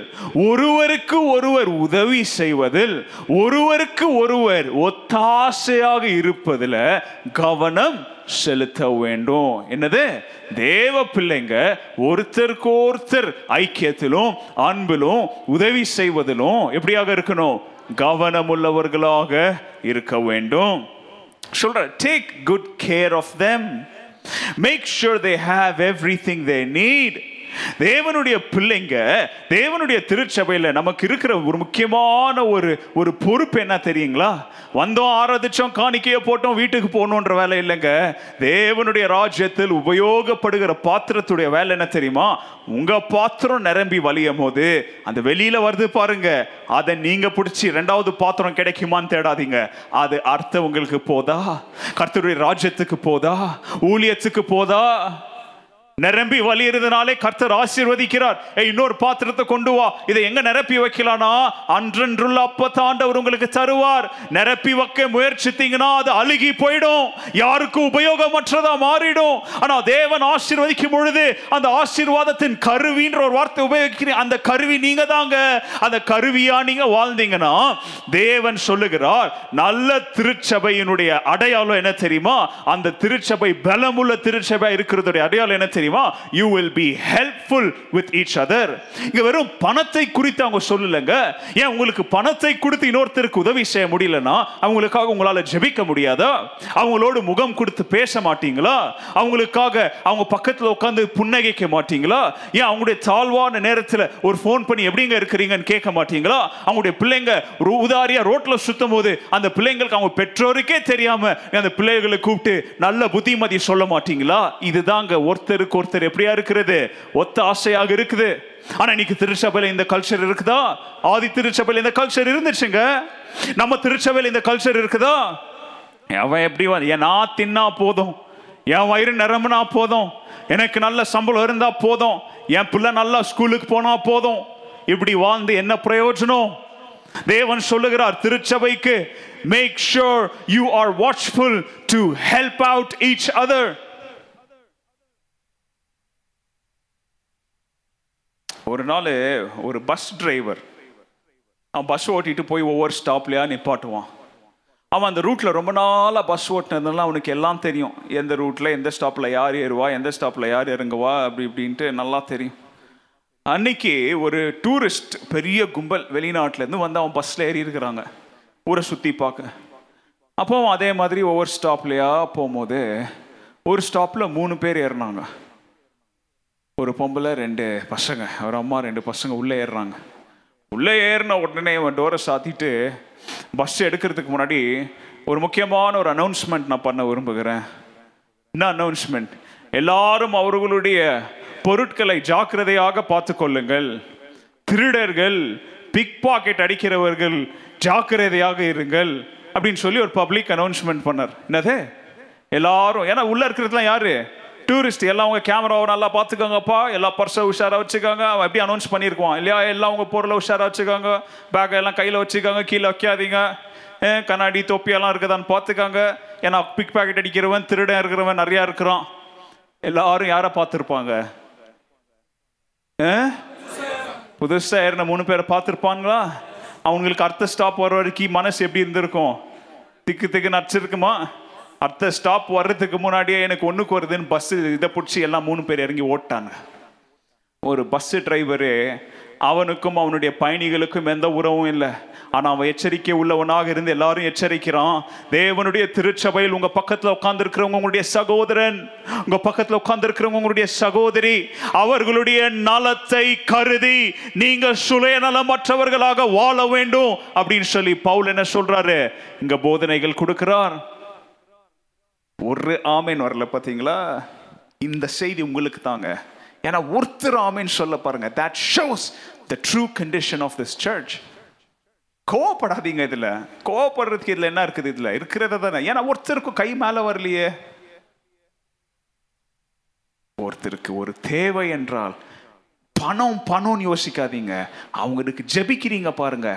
ஒருவருக்கு ஒருவர் உதவி செய்வதில், ஒருவருக்கு ஒருவர் ஒத்தாசையாக இருப்பதில் கவனம் செலுத்த வேண்டும். என்னது? தேவ பிள்ளைங்க ஒருத்தருக்கு ஒருத்தர் ஐக்கியத்திலும் அன்பிலும் உதவி செய்வதிலும் எப்படியாக இருக்கணும்? கவனம் உள்ளவர்களாக இருக்க வேண்டும் சொல்ற. Take good care of them, make sure they have everything they need. தேவனுடைய பிள்ளைங்க, தேவனுடைய திருச்சபையில நமக்கு இருக்கிற ஒரு முக்கியமான ஒரு பொறுப்பு என்ன தெரியுங்களா? வந்தோம், ஆராதிச்சோம், காணிக்கையை போட்டோம், வீட்டுக்கு போகணுன்ற வேலை இல்லைங்க. தேவனுடைய ராஜ்யத்தில் உபயோகப்படுகிற பாத்திரத்துடைய வேலை என்ன தெரியுமா? உங்க பாத்திரம் நிரம்பி வலியும் போது அந்த வெளியில வருது பாருங்க, அதை நீங்க பிடிச்சி 2வது பாத்திரம் கிடைக்குமான்னு தேடாதீங்க. அது அர்த்தம் உங்களுக்கு போதா? கர்த்தருடைய ராஜ்யத்துக்கு போதா? ஊழியத்துக்கு போதா? நிரம்பி வழியறதுனாலே கர்த்தர் ஆசீர்வதிக்கிறார். இன்னொரு பாத்திரத்தை கொண்டு வா, இதை எங்க நிரப்பி வைக்கலாம்னா அன்றன்றுள்ள அப்பத்தாண்டவர் உங்களுக்கு தருவார். நிரப்பி வைக்க முயற்சித்தீங்கன்னா அது அழுகி போயிடும், யாருக்கும் உபயோகமற்றதா மாறிடும். ஆனா தேவன் ஆசீர்வதிக்கும் பொழுது அந்த ஆசீர்வாதத்தின் கருவின்ற ஒரு வார்த்தை உபயோகிக்கிறீங்க, அந்த கருவி நீங்க தாங்க. அந்த கருவியா நீங்க வாழ்ந்தீங்கன்னா தேவன் சொல்லுகிறார், நல்ல திருச்சபையினுடைய அடையாளம் என்ன தெரியுமா? அந்த திருச்சபை பலமுள்ள திருச்சபை இருக்கிறதுடைய அடையாளம் என்ன தெரியும்? You will be helpful with each other. இங்க வெறும் பணத்தை குறித்து அவங்க சொல்லலங்க. ஏன் உங்களுக்கு பணத்தை கொடுத்து இன்னொருத்தருக்கு உதவி செய்ய முடியலனா அவங்களுக்காக உங்களால ஜெபிக்க முடியாதா? அவங்களோட முகம் கொடுத்து பேச மாட்டீங்களா? அவங்களுக்காக அவங்க பக்கத்துல உட்கார்ந்து புன்னகைக்க மாட்டீங்களா? ஏன் அவங்களுடைய தாழ்வான நேரத்துல ஒரு போன் பண்ணி எப்படிங்க இருக்கீங்கன்னு கேட்க மாட்டீங்களா? அவங்களுடைய பிள்ளைங்க உதாரியா ரோட்ல சுத்தும் போது அந்த பிள்ளைங்களுக்கு அவங்க பெற்றோருக்கே தெரியாம அந்த பிள்ளைகளை கூப்பிட்டு நல்ல புத்திமதி சொல்ல மாட்டீங்களா? இதுதாங்க ஒருத்தருக்கு ஒருத்தர் எப்படியா இருக்கிறது, ஒத்த ஆசையாக இருக்குது. ஆனா இன்னைக்கு திருச்சபையில இந்த கல்ச்சர் இருக்குதா? ஆதி திருச்சபையில இந்த கல்ச்சர் இருந்துச்சுங்க. நம்ம திருச்சபையில இந்த கல்ச்சர் இருக்குதா? அவன் எப்படி நான் தின்னா போதும், என் வயிறு நிரம்பினா போதும், எனக்கு நல்ல சம்பளம் இருந்தா போதும், என் பிள்ளை நல்லா ஸ்கூலுக்கு போனா போதும், இப்படி வாழ்ந்து என்ன பிரயோஜனம்? தேவன் சொல்லுகிறார் திருச்சபைக்கு, make sure you are watchful to help out each other. ஒரு நாள் ஒரு பஸ் டிரைவர் அவன் பஸ் ஓட்டிகிட்டு போய் ஒவ்வொரு ஸ்டாப்லையா நிப்பாட்டுவான். அவன் அந்த ரூட்டில் ரொம்ப நாளாக பஸ் ஓட்டினதுனால அவனுக்கு எல்லாம் தெரியும். எந்த ரூட்டில் எந்த ஸ்டாப்பில் யார் ஏறுவா, எந்த ஸ்டாப்பில் யார் இறங்குவா, அப்படி இப்படின்ட்டு நல்லா தெரியும். அன்னைக்கு ஒரு டூரிஸ்ட் பெரிய கும்பல் வெளிநாட்டிலேருந்து வந்து அவன் பஸ்ஸில் ஏறி இருக்கிறாங்க ஊரை சுற்றி பார்க்க. அப்போ அவன் அதே மாதிரி ஒவ்வொரு ஸ்டாப்லையா போகும்போது ஒரு ஸ்டாப்பில் 3 பேர் ஏறினாங்க. ஒரு பொம்பளை 2 பசங்க, ஒரு அம்மா 2 பசங்க உள்ளே ஏறுறாங்க. உள்ளே ஏறின உடனே அவன் டோரை சாத்திட்டு பஸ் எடுக்கிறதுக்கு முன்னாடி ஒரு முக்கியமான ஒரு அனௌன்ஸ்மெண்ட் நான் பண்ண விரும்புகிறேன். என்ன அனௌன்ஸ்மெண்ட்? எல்லாரும் அவர்களுடைய பொருட்களை ஜாக்கிரதையாக பார்த்து கொள்ளுங்கள். திருடர்கள், பிக் பாக்கெட் அடிக்கிறவர்கள் ஜாக்கிரதையாக இருங்கள் அப்படின்னு சொல்லி ஒரு பப்ளிக் அனௌன்ஸ்மெண்ட் பண்ணார். என்னது எல்லாரும், ஏன்னா உள்ளே இருக்கிறதுலாம் யாரு? டூரிஸ்ட். எல்லாம் அவங்க கேமராவை நல்லா பார்த்துக்கோங்கப்பா, எல்லா பர்ஸை உஷாராக வச்சுக்காங்க. அவன் எப்படி அனௌன்ஸ் பண்ணியிருக்குவான் இல்லையா? எல்லாம் உங்கள் பொருளை உஷாராக வச்சுக்காங்க, பேக்கை எல்லாம் கையில் வச்சுக்காங்க, கீழே வைக்காதீங்க, கண்ணாடி தொப்பியெல்லாம் இருக்குதான்னு பார்த்துக்காங்க. ஏன்னா பிக் பாக்கெட் அடிக்கிறவன், திருடன் இருக்கிறவன் நிறையா இருக்கிறான். எல்லாரும் யாரை பார்த்துருப்பாங்க? புதுசாக ஏறின 3 பேரை பார்த்துருப்பாங்களா? அவங்களுக்கு அடுத்த ஸ்டாப் வர வரைக்கும் மனசு எப்படி இருந்திருக்கும்? திக்கு திக்கு நடிச்சிருக்குமா? அடுத்த ஸ்டாப் வர்றதுக்கு முன்னாடியே எனக்கு ஒன்றுக்கு வருதுன்னு பஸ்ஸு இதை பிடிச்சி எல்லாம் 3 பேர் இறங்கி ஓட்டாங்க. ஒரு பஸ்ஸு டிரைவரு அவனுக்கும் அவனுடைய பயணிகளுக்கும் எந்த உறவும் இல்லை. ஆனால் அவன் எச்சரிக்கை உள்ளவனாக இருந்து எல்லாரும் எச்சரிக்கிறான். தேவனுடைய திருச்சபையில் உங்கள் பக்கத்தில் உட்கார்ந்துருக்கிறவங்க உங்களுடைய சகோதரன், உங்கள் பக்கத்தில் உட்கார்ந்துருக்கிறவங்க உங்களுடைய சகோதரி, அவர்களுடைய நலத்தை கருதி நீங்கள் சுயநலமற்றவர்களாக வாழ வேண்டும் அப்படின்னு சொல்லி பவுல் என்ன சொல்றாரு? இங்கே போதனைகள் கொடுக்கிறார். ஒரு ஆமேன் வரல பார்த்தீங்களா? இந்த செய்தி உங்களுக்கு தாங்க. ஏன்னா ஒருத்தர் ஆமேன் சொல்ல பாருங்க. That shows the true condition of this church. கோவப்படாதீங்க. இதில் கோவப்படுறதுக்கு இதில் என்ன இருக்குது? இதில் இருக்கிறத தானே. ஏன்னா ஒருத்தருக்கும் கை மேலே வரலையே. ஒருத்தருக்கு ஒரு தேவை என்றால் பணம் பணம்னு யோசிக்காதீங்க. அவங்களுக்கு ஜெபிக்கிறீங்க பாருங்க,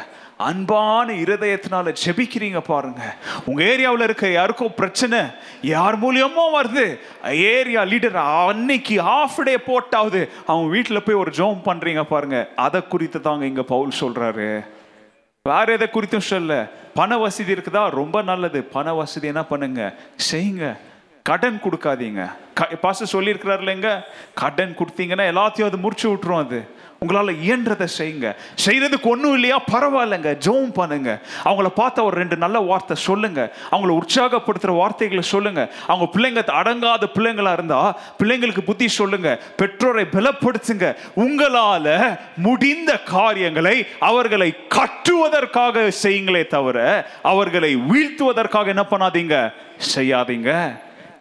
அன்பான இருதயத்தினால ஜெபிக்கிறீங்க பாருங்க. உங்க ஏரியாவில் இருக்க யாருக்கும் பிரச்சனை யார் மூலியமோ வருது, ஏரியா லீடர் அன்னைக்கு ஆஃப் டே போட்டாவது அவங்க வீட்டில் போய் ஒரு ஜோம் பண்றீங்க பாருங்க. அதை குறித்து தாங்க இங்க பவுல் சொல்றாரு. வேற எதை குறித்தும் சொல்ல. பண வசதி இருக்குதா? ரொம்ப நல்லது. பண வசதி என்ன பண்ணுங்க? செய்யுங்க. கடன் கொடுக்காதீங்க. பாஸ்டர் சொல்லியிருக்கிறார் இல்லைங்க, கடன் கொடுத்தீங்கன்னா எல்லாத்தையும் அது முடிச்சு விட்டுரும். அது உங்களால் இயன்றதை செய்யுங்க. செய்கிறதுக்கு ஒன்றும் இல்லையா? பரவாயில்லைங்க, ஜெபம் பண்ணுங்க. அவங்கள பார்த்த ஒரு 2 நல்ல வார்த்தை சொல்லுங்க. அவங்கள உற்சாகப்படுத்துகிற வார்த்தைகளை சொல்லுங்க. அவங்க பிள்ளைங்க அடங்காத பிள்ளைங்களா இருந்தால் பிள்ளைங்களுக்கு புத்தி சொல்லுங்க. பெற்றோரை பலப்படுத்துங்க. உங்களால் முடிந்த காரியங்களை அவர்களை கட்டுவதற்காக செய்யுங்களே தவிர அவர்களை வீழ்த்துவதற்காக என்ன பண்ணாதீங்க, செய்யாதீங்க.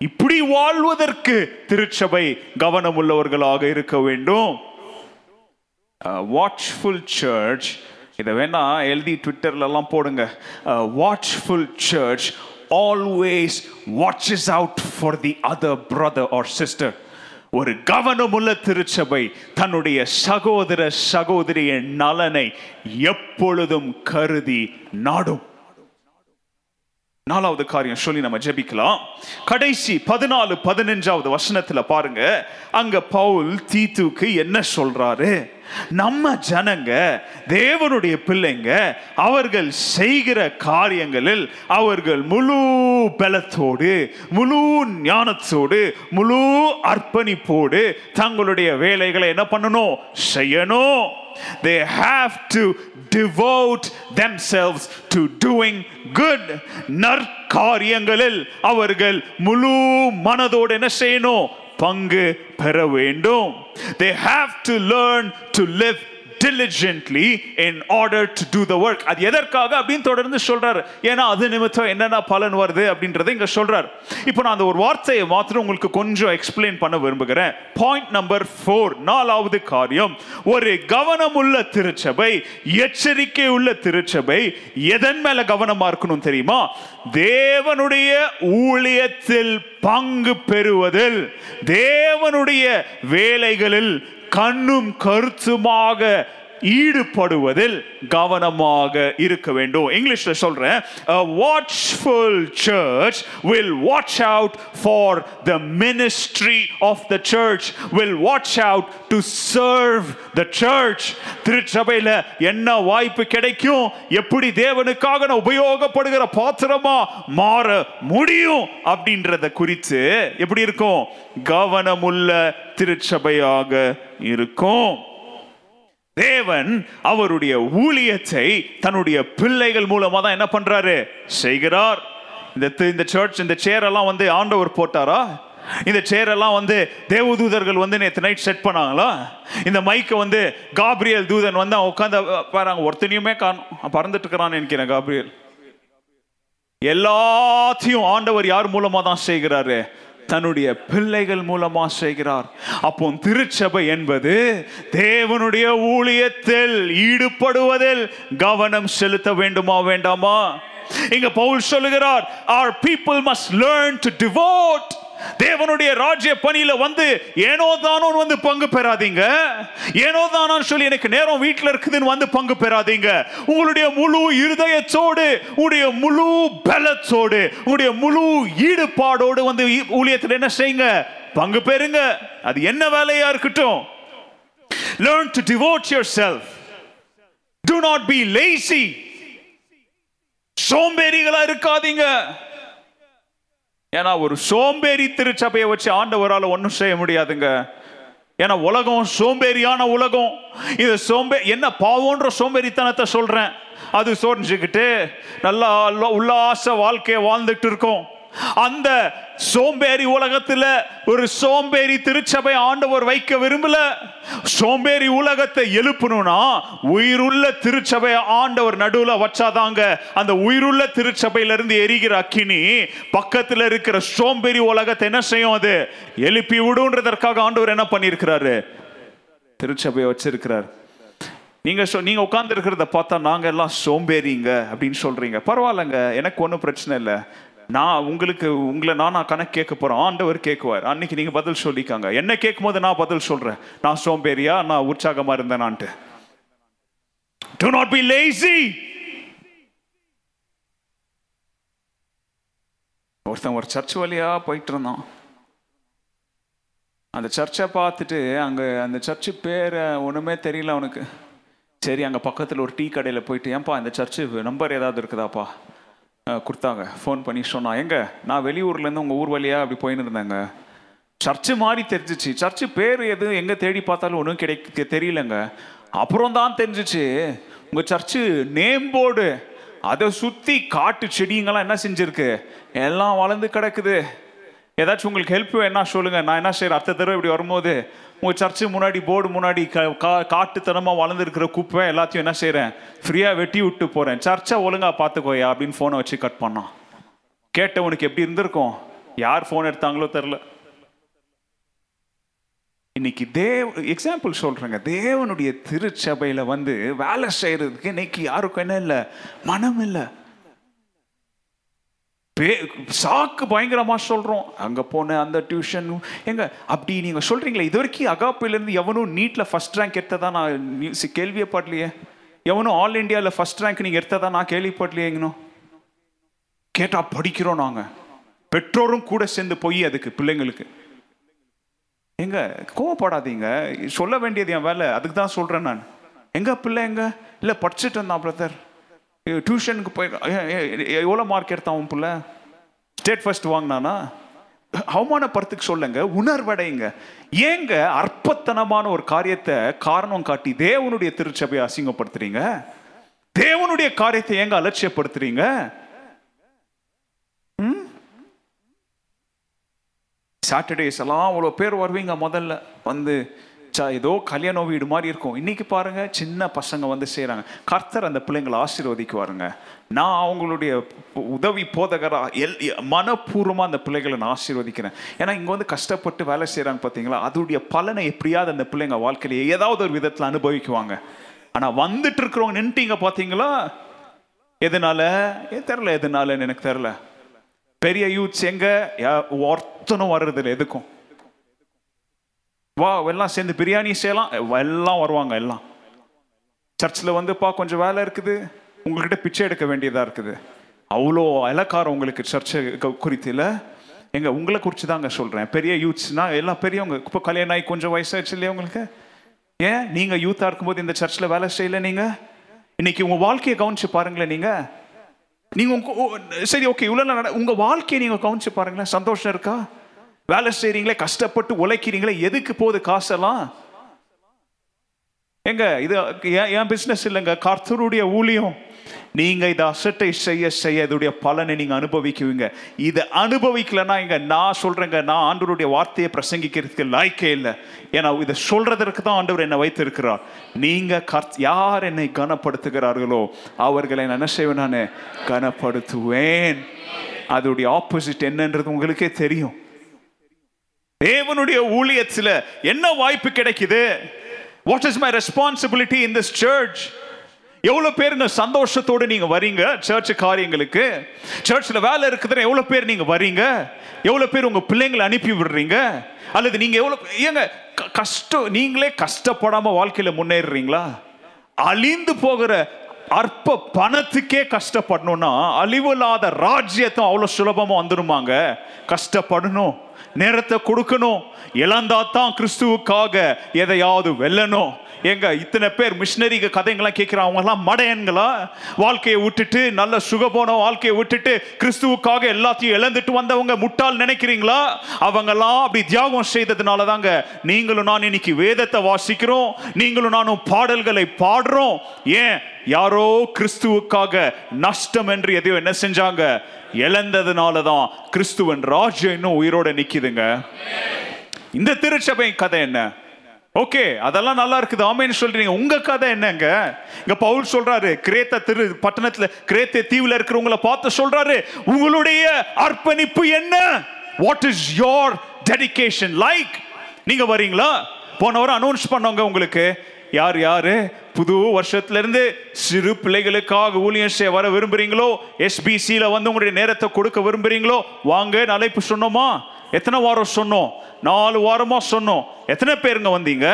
இப்படி வாழ்வதற்கு திருச்சபை கவனம் உள்ளவர்களாக இருக்க வேண்டும். Watchful church. இதை வேணா எழுதி ட்விட்டர்லாம் போடுங்க. Watchful church always watches out for the other brother or sister. ஒரு கவனமுள்ள திருச்சபை தன்னுடைய சகோதர சகோதரிய நலனை எப்பொழுதும் கருதி நாடும். 4வது காரியம் சொல்லி நம்ம ஜெபிக்கலாம். கடைசி 14-15 வசனத்துல பாருங்க, அங்க பவுல் தீத்துக்கு என்ன சொல்றாரு? நம்ம ஜனங்க, தேவனுடைய பிள்ளைங்க, அவர்கள் செய்கிற காரியங்களில் அவர்கள் முழு பலத்தோடு, முழு ஞானத்தோடு, முழு அர்ப்பணிப்போடு தங்களுடைய வேலைகளை என்ன பண்ணணும்? செய்யணும். They have to devote themselves to doing good. நற்காரியங்களில் அவர்கள் முழு மனதோடு என்ன செய்யணும்? பங்கு பெற வேண்டும். They have to learn to live diligently in order to do the work. அது எதற்காக அப்படின்னு தொடர்ந்து சொல்றாரு. ஏன்னா அது நிமித்தம் என்னென்ன பலன் வருது அப்படின்றத இங்க சொல்றாரு. இப்போ நான் அந்த ஒரு வார்த்தையை மாத்திரம் உங்களுக்கு கொஞ்சம் எக்ஸ்பிளைன் பண்ண விரும்புகிறேன். பாயிண்ட் நம்பர் 4, 4வது காரியம், ஒரு கவனமுள்ள திருச்சபை, எச்சரிக்கை உள்ள திருச்சபை எதன் மேல கவனமா இருக்கணும் தெரியுமா? தேவனுடைய ஊழியத்தில் பங்கு பெறுவதில், தேவனுடைய வேலைகளில் கண்ணும் கருத்துமாக ஈடுபடுவதில் கவனமாக இருக்க வேண்டும். இங்கிலீஷ்ல சொல்றேன், a watchful church will watch out for the ministry of the church, will watch out to serve the church. திருச்சபையில என்ன வாய்ப்பு கிடைக்கும், எப்படி தேவனுக்காக உபயோகப்படுகிற பாத்திரமா மாற முடியும் அப்படின்றத குறித்து எப்படி இருக்கும்? கவனமுள்ள திருச்சபையாக இருக்கும். தேவன் அவருடைய ஊழியத்தை தன்னுடைய பிள்ளைகள் மூலமா தான் என்ன பண்றாரு? செய்கிறார். இந்த சர்ச், இந்த சேர் எல்லாம் வந்து ஆண்டவர் போட்டாரா? இந்த சேர் எல்லாம் வந்து தேவதூதர்கள் வந்து நேற்று நைட் செட் பண்ணாங்களா? இந்த மைக்கை வந்து காப்ரியல் தூதன் வந்து உட்காந்து பாருங்க, ஒருத்தனையுமே காணும், பறந்துட்டு இருக்கிறான்னு நினைக்கிறேன். காப்ரியல் எல்லாத்தையும் ஆண்டவர் யார் மூலமா தான் செய்கிறாரு? தன்னுடைய பிள்ளைகள் மூலமா செய்கிறார். அப்போ திருச்சபை என்பது தேவனுடைய ஊழியத்தில் ஈடுபடுவதில் கவனம் செலுத்த வேண்டுமா வேண்டாமா? இங்க பவுல் சொல்லுகிறார், our people must learn to devote. தேவனுடைய ராஜ்ய பணியில வந்து ஏனோ தானோ வந்து பங்கு பெறாதீங்க. ஏனோ தானோ சொல்லி எனக்கு நேரம் வீட்டில் இருக்குதுன்னு வந்து பங்கு பெறாதீங்க. உங்களுடைய முழு இருதயத்தோடு, உங்களுடைய முழு பலத்தோடு, உங்களுடைய முழு ஈடுபாடோடு வந்து ஊழியத்தில் என்ன செய்யுங்க? பங்கு பெறுங்க. அது என்ன வேலையா இருக்கட்டும். Learn to devote yourself. Do not be lazy. சோம்பேறிகளா இருக்காதீங்க. ஏன்னா ஒரு சோம்பேறி திருச்சபையை வச்சு ஆண்டவரால் ஒன்றும் செய்ய முடியாதுங்க. ஏன்னா உலகம் சோம்பேறியான உலகம். இது என்ன பாவோன்ற சோம்பேறித்தனத்தை சொல்றேன். அது சோர்ந்துக்கிட்டு நல்லா உல்லாச வாழ்க்கையை வாழ்ந்துட்டு இருக்கோம். அந்த சோம்பேறி உலகத்துல ஒரு சோம்பேறி திருச்சபை ஆண்டவர் வைக்க விரும்பல. சோம்பேறி உலகத்தை எழுப்பணும்னா உயிருள்ள திருச்சபை ஆண்டவர் நடுவுல வச்சாதாங்க அந்த உயிருள்ள திருச்சபையில இருந்து எரிகிற அக்கினி பக்கத்துல இருக்கிற சோம்பேறி உலகத்தை என்ன செய்யும்? அது எழுப்பி விடுன்றதற்காக ஆண்டவர் என்ன பண்ணிருக்கிறாரு? திருச்சபையை வச்சிருக்கிறார். நீங்க உட்கார்ந்து இருக்கிறத பார்த்தா நாங்க எல்லாம் சோம்பேறிங்க அப்படின்னு சொல்றீங்க. பரவாயில்லங்க, எனக்கு ஒன்றும் பிரச்சனை இல்லை. நான் உங்களை நான் கணக்கு கேட்க போகிறேன். ஆண்டவர் கேட்குவார். அன்னைக்கு நீங்கள் பதில் சொல்லிக்காங்க. என்ன கேட்கும் போது நான் பதில் சொல்கிறேன். நான் சோம்பேறியா, நான் உற்சாகமாக இருந்தேனான்ட்டு. Do not be lazy. ஒருத்தன் ஒரு சர்ச் வழியா போயிட்டு இருந்தான். அந்த சர்ச்சை பார்த்துட்டு அங்கே அந்த சர்ச்சு பேரை ஒன்றுமே தெரியல அவனுக்கு. சரி, அங்கே பக்கத்தில் ஒரு டீ கடையில் போயிட்டு, ஏன்பா அந்த சர்ச்சு நம்பர் ஏதாவது இருக்குதாப்பா கொடுத்தாங்க. ஃபோன் பண்ணி சொன்னான், எங்க நான் வெளியூர்லேருந்து உங்கள் ஊர் வழியாக அப்படி போயின்னு இருந்தேங்க. சர்ச்சு மாதிரி தெரிஞ்சிச்சு, சர்ச்சு பேர் எதுவும் எங்கே தேடி பார்த்தாலும் ஒன்றும் கிடைக்க தெரியலங்க. அப்புறம் தான் தெரிஞ்சிச்சு, உங்கள் சர்ச்சு நேம் போர்டு அதை சுற்றி காட்டு செடிங்கெல்லாம் என்ன செஞ்சுருக்கு? எல்லாம் வளர்ந்து கிடக்குது. ஏதாச்சும் உங்களுக்கு ஹெல்ப் வேணா சொல்லுங்கள், நான் என்ன செய்யறேன்? அடுத்த தடவை இப்படி வரும்போது உங்கள் சர்ச்சு முன்னாடி போர்டு முன்னாடி காட்டுத்தனமாக வளர்ந்துருக்கிற குப்பை எல்லாத்தையும் என்ன செய்கிறேன்? ஃப்ரீயாக வெட்டி விட்டு போகிறேன். சர்ச்சை ஒழுங்காக பார்த்துக்கோயா அப்படின்னு ஃபோனை வச்சு கட் பண்ணான். கேட்டவனுக்கு எப்படி இருந்திருக்கும்? யார் ஃபோன் எடுத்தாங்களோ தெரில. இன்னைக்கு எக்ஸாம்பிள் சொல்கிறேங்க, தேவனுடைய திருச்சபையில் வந்து வேலை செய்கிறதுக்கு இன்னைக்கு யாருக்கும் என்ன இல்லை? மனம் இல்லை. சாக்கு பயங்கரமாக சொல்கிறோம். அங்கே போனேன் அந்த டியூஷன் எங்க அப்படி நீங்கள் சொல்கிறீங்களே, இது வரைக்கும் அகாப்பிலேருந்து எவனும் நீட்டில் ஃபஸ்ட் ரேங்க் எடுத்ததான் நான் கேள்வியே பாடலையே, எவனும் ஆல் இண்டியாவில் ஃபஸ்ட் ரேங்க் நீங்கள் எடுத்ததான் நான் கேள்விப்படலையே. எங்கனும் கேட்டால் படிக்கிறோம் நாங்கள், பெற்றோரும் கூட சேர்ந்து போய் அதுக்கு பிள்ளைங்களுக்கு. எங்க கோவப்படாதீங்க, சொல்ல வேண்டியது என் வேலை, அதுக்கு தான் சொல்கிறேன் நான். எங்கள் பிள்ளை எங்கே இல்லை படிச்சுட்டு இருந்தான் பிரதர், டியூஷனுக்கு போய் எவ்வளோ மார்க் எடுத்தான் உன் பிள்ளை, ஸ்டேட் ஃபர்ஸ்ட் வாங்கினானா? அவமானப்படுத்துக்கு சொல்லுங்க, உணர்வடைங்க. ஏங்க அற்பத்தனமான ஒரு காரியத்தை காரணம் காட்டி தேவனுடைய திருச்சபையை அசிங்கப்படுத்துறீங்க? தேவனுடைய காரியத்தை ஏங்க அலட்சியப்படுத்துறீங்க? சாட்டர்டேஸ் எல்லாம் அவ்வளோ பேர் வருவீங்க, முதல்ல வந்து ஏதோ கல்யாண வீடு மாதிரி இருக்கும். இன்னைக்கு பாருங்க, சின்ன பசங்க வந்து செய்கிறாங்க. கர்த்தர் அந்த பிள்ளைங்களை ஆசீர்வதிக்குவாருங்க. நான் அவங்களுடைய உதவி போதகராக மனப்பூர்வமாக அந்த பிள்ளைகளை நான் ஆசீர்வதிக்கிறேன். ஏன்னா இங்கே வந்து கஷ்டப்பட்டு வேலை செய்கிறாங்க பார்த்தீங்களா, அதோடைய பலனை எப்படியாவது அந்த பிள்ளைங்க வாழ்க்கையில ஏதாவது ஒரு விதத்தில் அனுபவிக்குவாங்க. ஆனால் வந்துட்டு இருக்கிறவங்க நின்ட்டீங்க பார்த்தீங்களா, எதனால தெரில, எதனாலன்னு எனக்கு தெரில. பெரிய யூத்ஸ் எங்க ஒருத்தனும் வர்றதில்லை. எதுக்கும் வா எல்லாம் சேர்ந்து பிரியாணி செய்யலாம், எல்லாம் வருவாங்க. எல்லாம் சர்ச்சில் வந்துப்பா கொஞ்சம் வேலை இருக்குது, உங்கள்கிட்ட பிச்சை எடுக்க வேண்டியதாக இருக்குது. அவ்வளோ இலக்காரம் உங்களுக்கு சர்ச்சை குறித்து இல்லை. எங்கள் உங்களை குறித்து தாங்க சொல்கிறேன். பெரிய யூத்ஸ்னால் எல்லாம் பெரியவங்க, இப்போ கல்யாணம் ஆகி கொஞ்சம் வயசாகிடுச்சு இல்லையா உங்களுக்கு? ஏன் நீங்கள் யூத்தாக இருக்கும்போது இந்த சர்ச்சில் வேலை செய்யலை? நீங்கள் இன்றைக்கி உங்கள் வாழ்க்கையை கவனித்து பாருங்களேன். நீங்கள் சரி ஓகே இவ்வளோ உங்கள் வாழ்க்கையை நீங்கள் கவனித்து பாருங்களேன். சந்தோஷம் இருக்கா? வேலை செய்கிறீங்களே, கஷ்டப்பட்டு உழைக்கிறீங்களே, எதுக்கு போகுது காசெல்லாம்? எங்க இது என் பிஸ்னஸ் இல்லைங்க, கர்த்தருடைய ஊழியம். நீங்கள் இதை அசட்டை செய்ய செய்ய இதோடைய பலனை நீங்கள் அனுபவிக்குவீங்க. இதை அனுபவிக்கலைன்னா இங்கே நான் சொல்கிறேங்க, நான் ஆண்டவருடைய வார்த்தையை பிரசங்கிக்கிறதுக்கு லாய்க்கே இல்லை. ஏன்னா இதை சொல்கிறதற்கு தான் ஆண்டவர் என்னை வைத்திருக்கிறார். நீங்கள் யார் என்னை கனப்படுத்துகிறார்களோ அவர்களை என்ன செய்வேன்? நான் கனப்படுத்துவேன். அதோடைய ஆப்போசிட் என்னன்றது உங்களுக்கே தெரியும். தேவனுடைய ஊழியத்தில் என்ன வாய்ப்பு கிடைக்குது? What is my responsibility in this church? எவ்வளோ பேர் சந்தோஷத்தோடு நீங்கள் வரீங்க சர்ச் காரியங்களுக்கு? சர்ச்சில் வேலை இருக்குதுன்னு எவ்வளோ பேர் நீங்கள் வரீங்க? எவ்வளோ பேர் உங்கள் பிள்ளைங்களை அனுப்பி விடுறீங்க? அல்லது நீங்கள் எவ்வளோ ஏங்க கஷ்டம், நீங்களே கஷ்டப்படாமல் வாழ்க்கையில் முன்னேறுறீங்களா? அழிந்து போகிற அற்ப பணத்துக்கே கஷ்டப்படணும்னா அழிவில்லாத ராஜ்யத்தை அவ்வளோ சுலபமாக வந்துடுமாங்க? கஷ்டப்படணும், நேரத்தை கொடுக்கணும், இழந்தாதான் கிறிஸ்துவுக்காக எதையாவது வெல்லணும். எங்க இத்தனை பேர் மிஷினரி கதைங்கெல்லாம் கேட்குறாங்க, அவங்கெல்லாம் மடையன்களா? வாழ்க்கையை விட்டுட்டு, நல்ல சுகபோன வாழ்க்கையை விட்டுட்டு கிறிஸ்துவுக்காக எல்லாத்தையும் இழந்துட்டு வந்தவங்க முட்டால் நினைக்கிறீங்களா? அவங்கெல்லாம் அப்படி தியாகம் செய்ததுனால தாங்க நீங்களும் நான் இன்னைக்கு வேதத்தை வாசிக்கிறோம், நீங்களும் நானும் பாடல்களை பாடுறோம். ஏன்? யாரோ கிறிஸ்துவுக்காக நஷ்டம் என்று எதையோ என்ன செஞ்சாங்க, இழந்ததுனால தான் கிறிஸ்துவன் ராஜ்யம் இன்னும் உயிரோட நிக்குதுங்க. இந்த திருச்சபை கதை என்ன? ஓகே, அதெல்லாம் நல்லா இருக்குது, ஆமேன்னு சொல்றீங்க. உங்க கதை என்னங்க? இங்க பவுல் சொல்றாரு, கிரேத்த திரு பட்டணத்துல கிரேத்த தீவுல இருக்கிறவங்களை பார்த்து சொல்றாரு, உங்களுடைய அர்ப்பணிப்பு என்ன? What is your dedication? Like நீங்க வரீங்களா? போனவரும் அனௌன்ஸ் பண்ணவங்க உங்களுக்கு யார் யாரு புது வருஷத்திலிருந்து சிறு பிள்ளைகளுக்காக ஊழியம் செய்ய வர விரும்புகிறீங்களோ, எஸ்பிசியில் வந்து உங்களுடைய நேரத்தை கொடுக்க விரும்புகிறீங்களோ வாங்க அழைப்பு சொன்னோமா? எத்தனை வாரம் சொன்னோம்? 4 வாரமாக சொன்னோம். எத்தனை பேருங்க வந்தீங்க?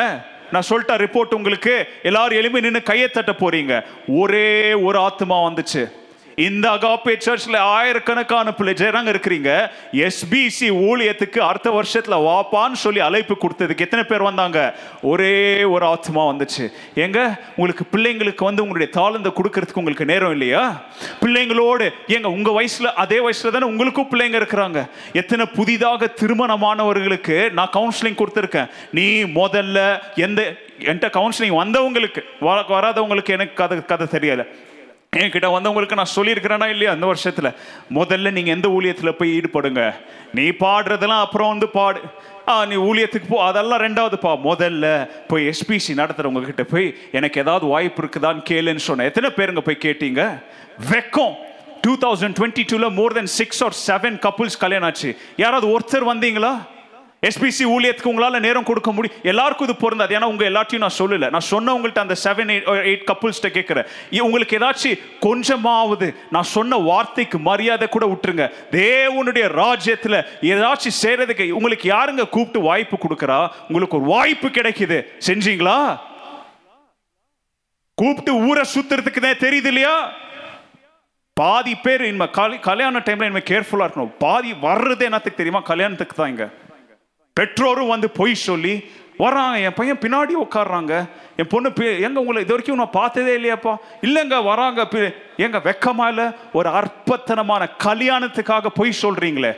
நான் சொல்லிட்டா ரிப்போர்ட் உங்களுக்கு. எல்லாரும் எளிமை நின்று கையை தட்ட போறீங்க. ஒரே ஒரு ஆத்மா வந்துச்சு. இந்த அகாப்பே சர்ச்சில் ஆயிரக்கணக்கான பிள்ளைங்க இருக்கிறீங்க. எஸ்பிசி ஊழியத்துக்கு அடுத்த வருஷத்துல வாப்பான்னு சொல்லி அழைப்பு கொடுத்ததுக்கு எத்தனை பேர் வந்தாங்க? ஒரே ஒரு ஆத்மா வந்துச்சு. எங்க உங்களுக்கு பிள்ளைங்களுக்கு வந்து உங்களுடைய தாளந்த கொடுக்கறதுக்கு உங்களுக்கு நேரம் இல்லையா? பிள்ளைங்களோடு எங்க உங்க வயசுல அதே வயசுல தானே உங்களுக்கும் பிள்ளைங்க இருக்கிறாங்க. எத்தனை புதிதாக திருமணமானவர்களுக்கு நான் கவுன்சிலிங் கொடுத்துருக்கேன். நீ முதல்ல என்கிட்ட கவுன்சிலிங் வந்தவங்களுக்கு, வராதவங்களுக்கு எனக்கு கதை தெரியலை. என்கிட்ட வந்தவங்களுக்கு நான் சொல்லியிருக்கிறேன்னா இல்லையா? அந்த வருஷத்தில் முதல்ல நீங்கள் எந்த ஊழியத்தில் போய் ஈடுபடுங்க. நீ பாடுறதெல்லாம் அப்புறம் வந்து பாடு, நீ ஊழியத்துக்கு போ, அதெல்லாம் ரெண்டாவதுப்பா. முதல்ல போய் எஸ்பிசி நடத்துகிறவங்கக்கிட்ட போய் எனக்கு ஏதாவது வாய்ப்பு இருக்குதான்னு கேளுன்னு சொன்னேன். எத்தனை பேருங்க போய் கேட்டீங்க? வெக்கம் 2022ல more than 6 or 7 couples கல்யாணம் ஆச்சு. யாராவது ஒருத்தர் வந்தீங்களா? எஸ்பிசி ஊழியத்துக்கு உங்களால் நேரம் கொடுக்க முடியும். எல்லாருக்கும் இது பொருந்தாது. ஏன்னா உங்கள் எல்லாத்தையும் நான் சொல்லலை. நான் சொன்ன உங்கள்கிட்ட அந்த 7-8 கப்புள்ஸ்கிட்ட கேட்குறேன், உங்களுக்கு ஏதாச்சும் கொஞ்சமாவது நான் சொன்ன வார்த்தைக்கு மரியாதை கூட விட்டுருங்க. தேவனுடைய ராஜ்யத்தில் ஏதாச்சும் செய்கிறதுக்கு உங்களுக்கு யாருங்க கூப்பிட்டு வாய்ப்பு கொடுக்குறா? உங்களுக்கு ஒரு வாய்ப்பு கிடைக்குது, செஞ்சீங்களா? கூப்பிட்டு ஊரை சுற்றுறதுக்கு தான் தெரியுது இல்லையா? பாதி பேர் இனிமே கல்யாண டைமில் இனிமேல் கேர்ஃபுல்லாக இருக்கணும். பாதி வர்றதே என்னத்துக்கு தெரியுமா? கல்யாணத்துக்கு தான். இங்கே பெற்றோரும் வந்து பொய் சொல்லி வர்றாங்க. என் பையன் பின்னாடி உட்காடுறாங்க, என் பொண்ணு எங்க உங்களை இது வரைக்கும் நான் பார்த்ததே இல்லையாப்பா. இல்லைங்க வராங்க. எங்க வெக்கமா இல்லை? ஒரு அற்பத்தனமான கல்யாணத்துக்காக பொய் சொல்றீங்களே,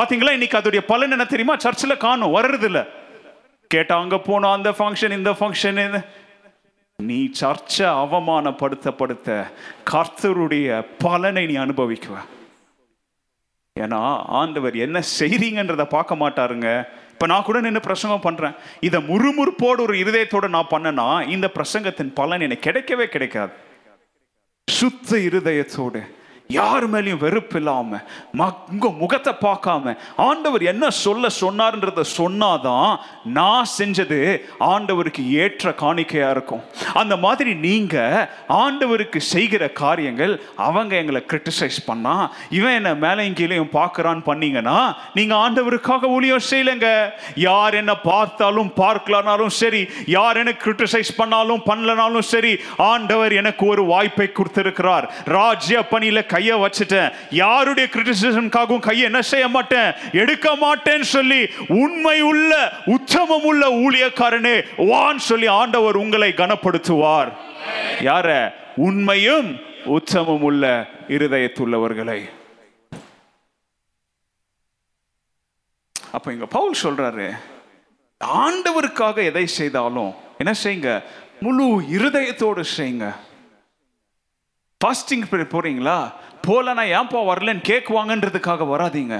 பார்த்தீங்களா? இன்னைக்கு அதோடைய பலன் என்ன தெரியுமா? சர்ச்சில் காணும், வர்றது இல்லை. கேட்டா அங்கே போனோம், அந்த ஃபங்க்ஷன் இந்த ஃபங்க்ஷன். நீ சர்ச்சை அவமானப்படுத்தப்படுத்த கர்த்தருடைய பலனை நீ அனுபவிக்குவ. ஏன்னா ஆண்டவர் என்ன செய்றீங்கன்றத பார்க்க மாட்டாருங்க. இப்போ நான் கூட நின்று பிரசங்கம் பண்ணுறேன், இதை முறுமுறுப்போடு ஒரு இருதயத்தோடு நான் பண்ணனா இந்த பிரசங்கத்தின் பலன் எனக்கு கிடைக்கவே கிடைக்காது. சுத்த இருதயத்தோடு, யார் மேலேயும் வெறுப்பு இல்லாம, உங்க முகத்தை பார்க்காம ஆண்டவர் என்ன சொல்ல சொன்னார்ன்றத சொன்னாதான் நான் செஞ்சது ஆண்டவருக்கு ஏற்ற காணிக்கையா இருக்கும். அந்த மாதிரி நீங்க ஆண்டவருக்கு செய்கிற காரியங்கள், அவங்க எங்களை கிரிட்டிசைஸ் பண்ணா, இவன் என்ன மேலையும் கீழையும் பார்க்கறான்னு பண்ணீங்கன்னா நீங்க ஆண்டவருக்காக ஊழியம் செய்யலைங்க. யார் என்ன பார்த்தாலும் பார்க்கலனாலும் சரி, யார் என்ன கிரிட்டிசைஸ் பண்ணாலும் பண்ணலனாலும் சரி, ஆண்டவர் எனக்கு ஒரு வாய்ப்பை கொடுத்திருக்கிறார். ராஜ்ய பணியில கையை வச்சுட்டேன், யாருடைய கிரிட்டிசிசம்காகவும் கையை என்ன செய்ய மாட்டேன், எடுக்க மாட்டேன்னு சொல்லி உண்மை உள்ள உச்சமம் உள்ள ஊழியக்காரனே வான்னு சொல்லி ஆண்டவர் உங்களை கனப்படுத்துவார். யார? உண்மையும் உச்சமும் உள்ள இருதயத்துள்ளவர்களை. அப்ப இங்க பவுல் சொல்றாரு, ஆண்டவருக்காக எதை செய்தாலும் என்ன செய்யுங்க, முழு இருதயத்தோடு செய்யுங்க. ஃபாஸ்டிங் பீரியட் போறீங்களா? போலனா ஏன்பா வரலன்னு கேட்குவாங்கன்றதுக்காக வராதிங்க.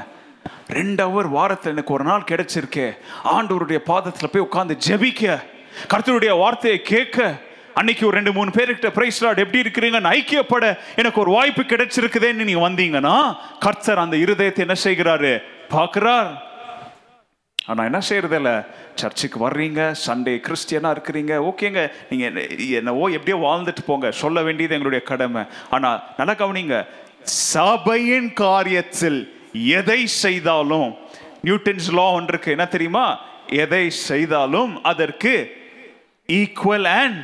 2 hour வாரத்தில் எனக்கு ஒரு நாள் கிடைச்சிருக்கே, ஆண்டவருடைய பாதத்தில் போய் உட்காந்து ஜெபிக்க, கர்த்தருடைய வார்த்தையை கேட்க, அன்னைக்கு ஒரு 2-3 பேருக்கிட்ட பிரைஸ் லார்ட் எப்படி இருக்கிறீங்கன்னு ஐக்கியப்பட எனக்கு ஒரு வாய்ப்பு கிடைச்சிருக்குதேன்னு நீங்க வந்தீங்கன்னா கர்த்தர் அந்த இருதயத்தை என்ன செய்கிறாரு, பார்க்கிறார். ஆனால் என்ன செய்யறதில்ல, சர்ச்சுக்கு வர்றீங்க, சண்டே கிறிஸ்டியனாக இருக்கிறீங்க, ஓகேங்க, நீங்கள் என்னவோ எப்படியோ வாழ்ந்துட்டு போங்க, சொல்ல வேண்டியது எங்களுடைய கடமை. ஆனால் நல்லா கவனிங்க, சபையின் காரியத்தில் எதை செய்தாலும், நியூட்டன்ஸ் லா ஒன்று இருக்கு, என்ன தெரியுமா? எதை செய்தாலும் அதற்கு ஈக்குவல் அண்ட்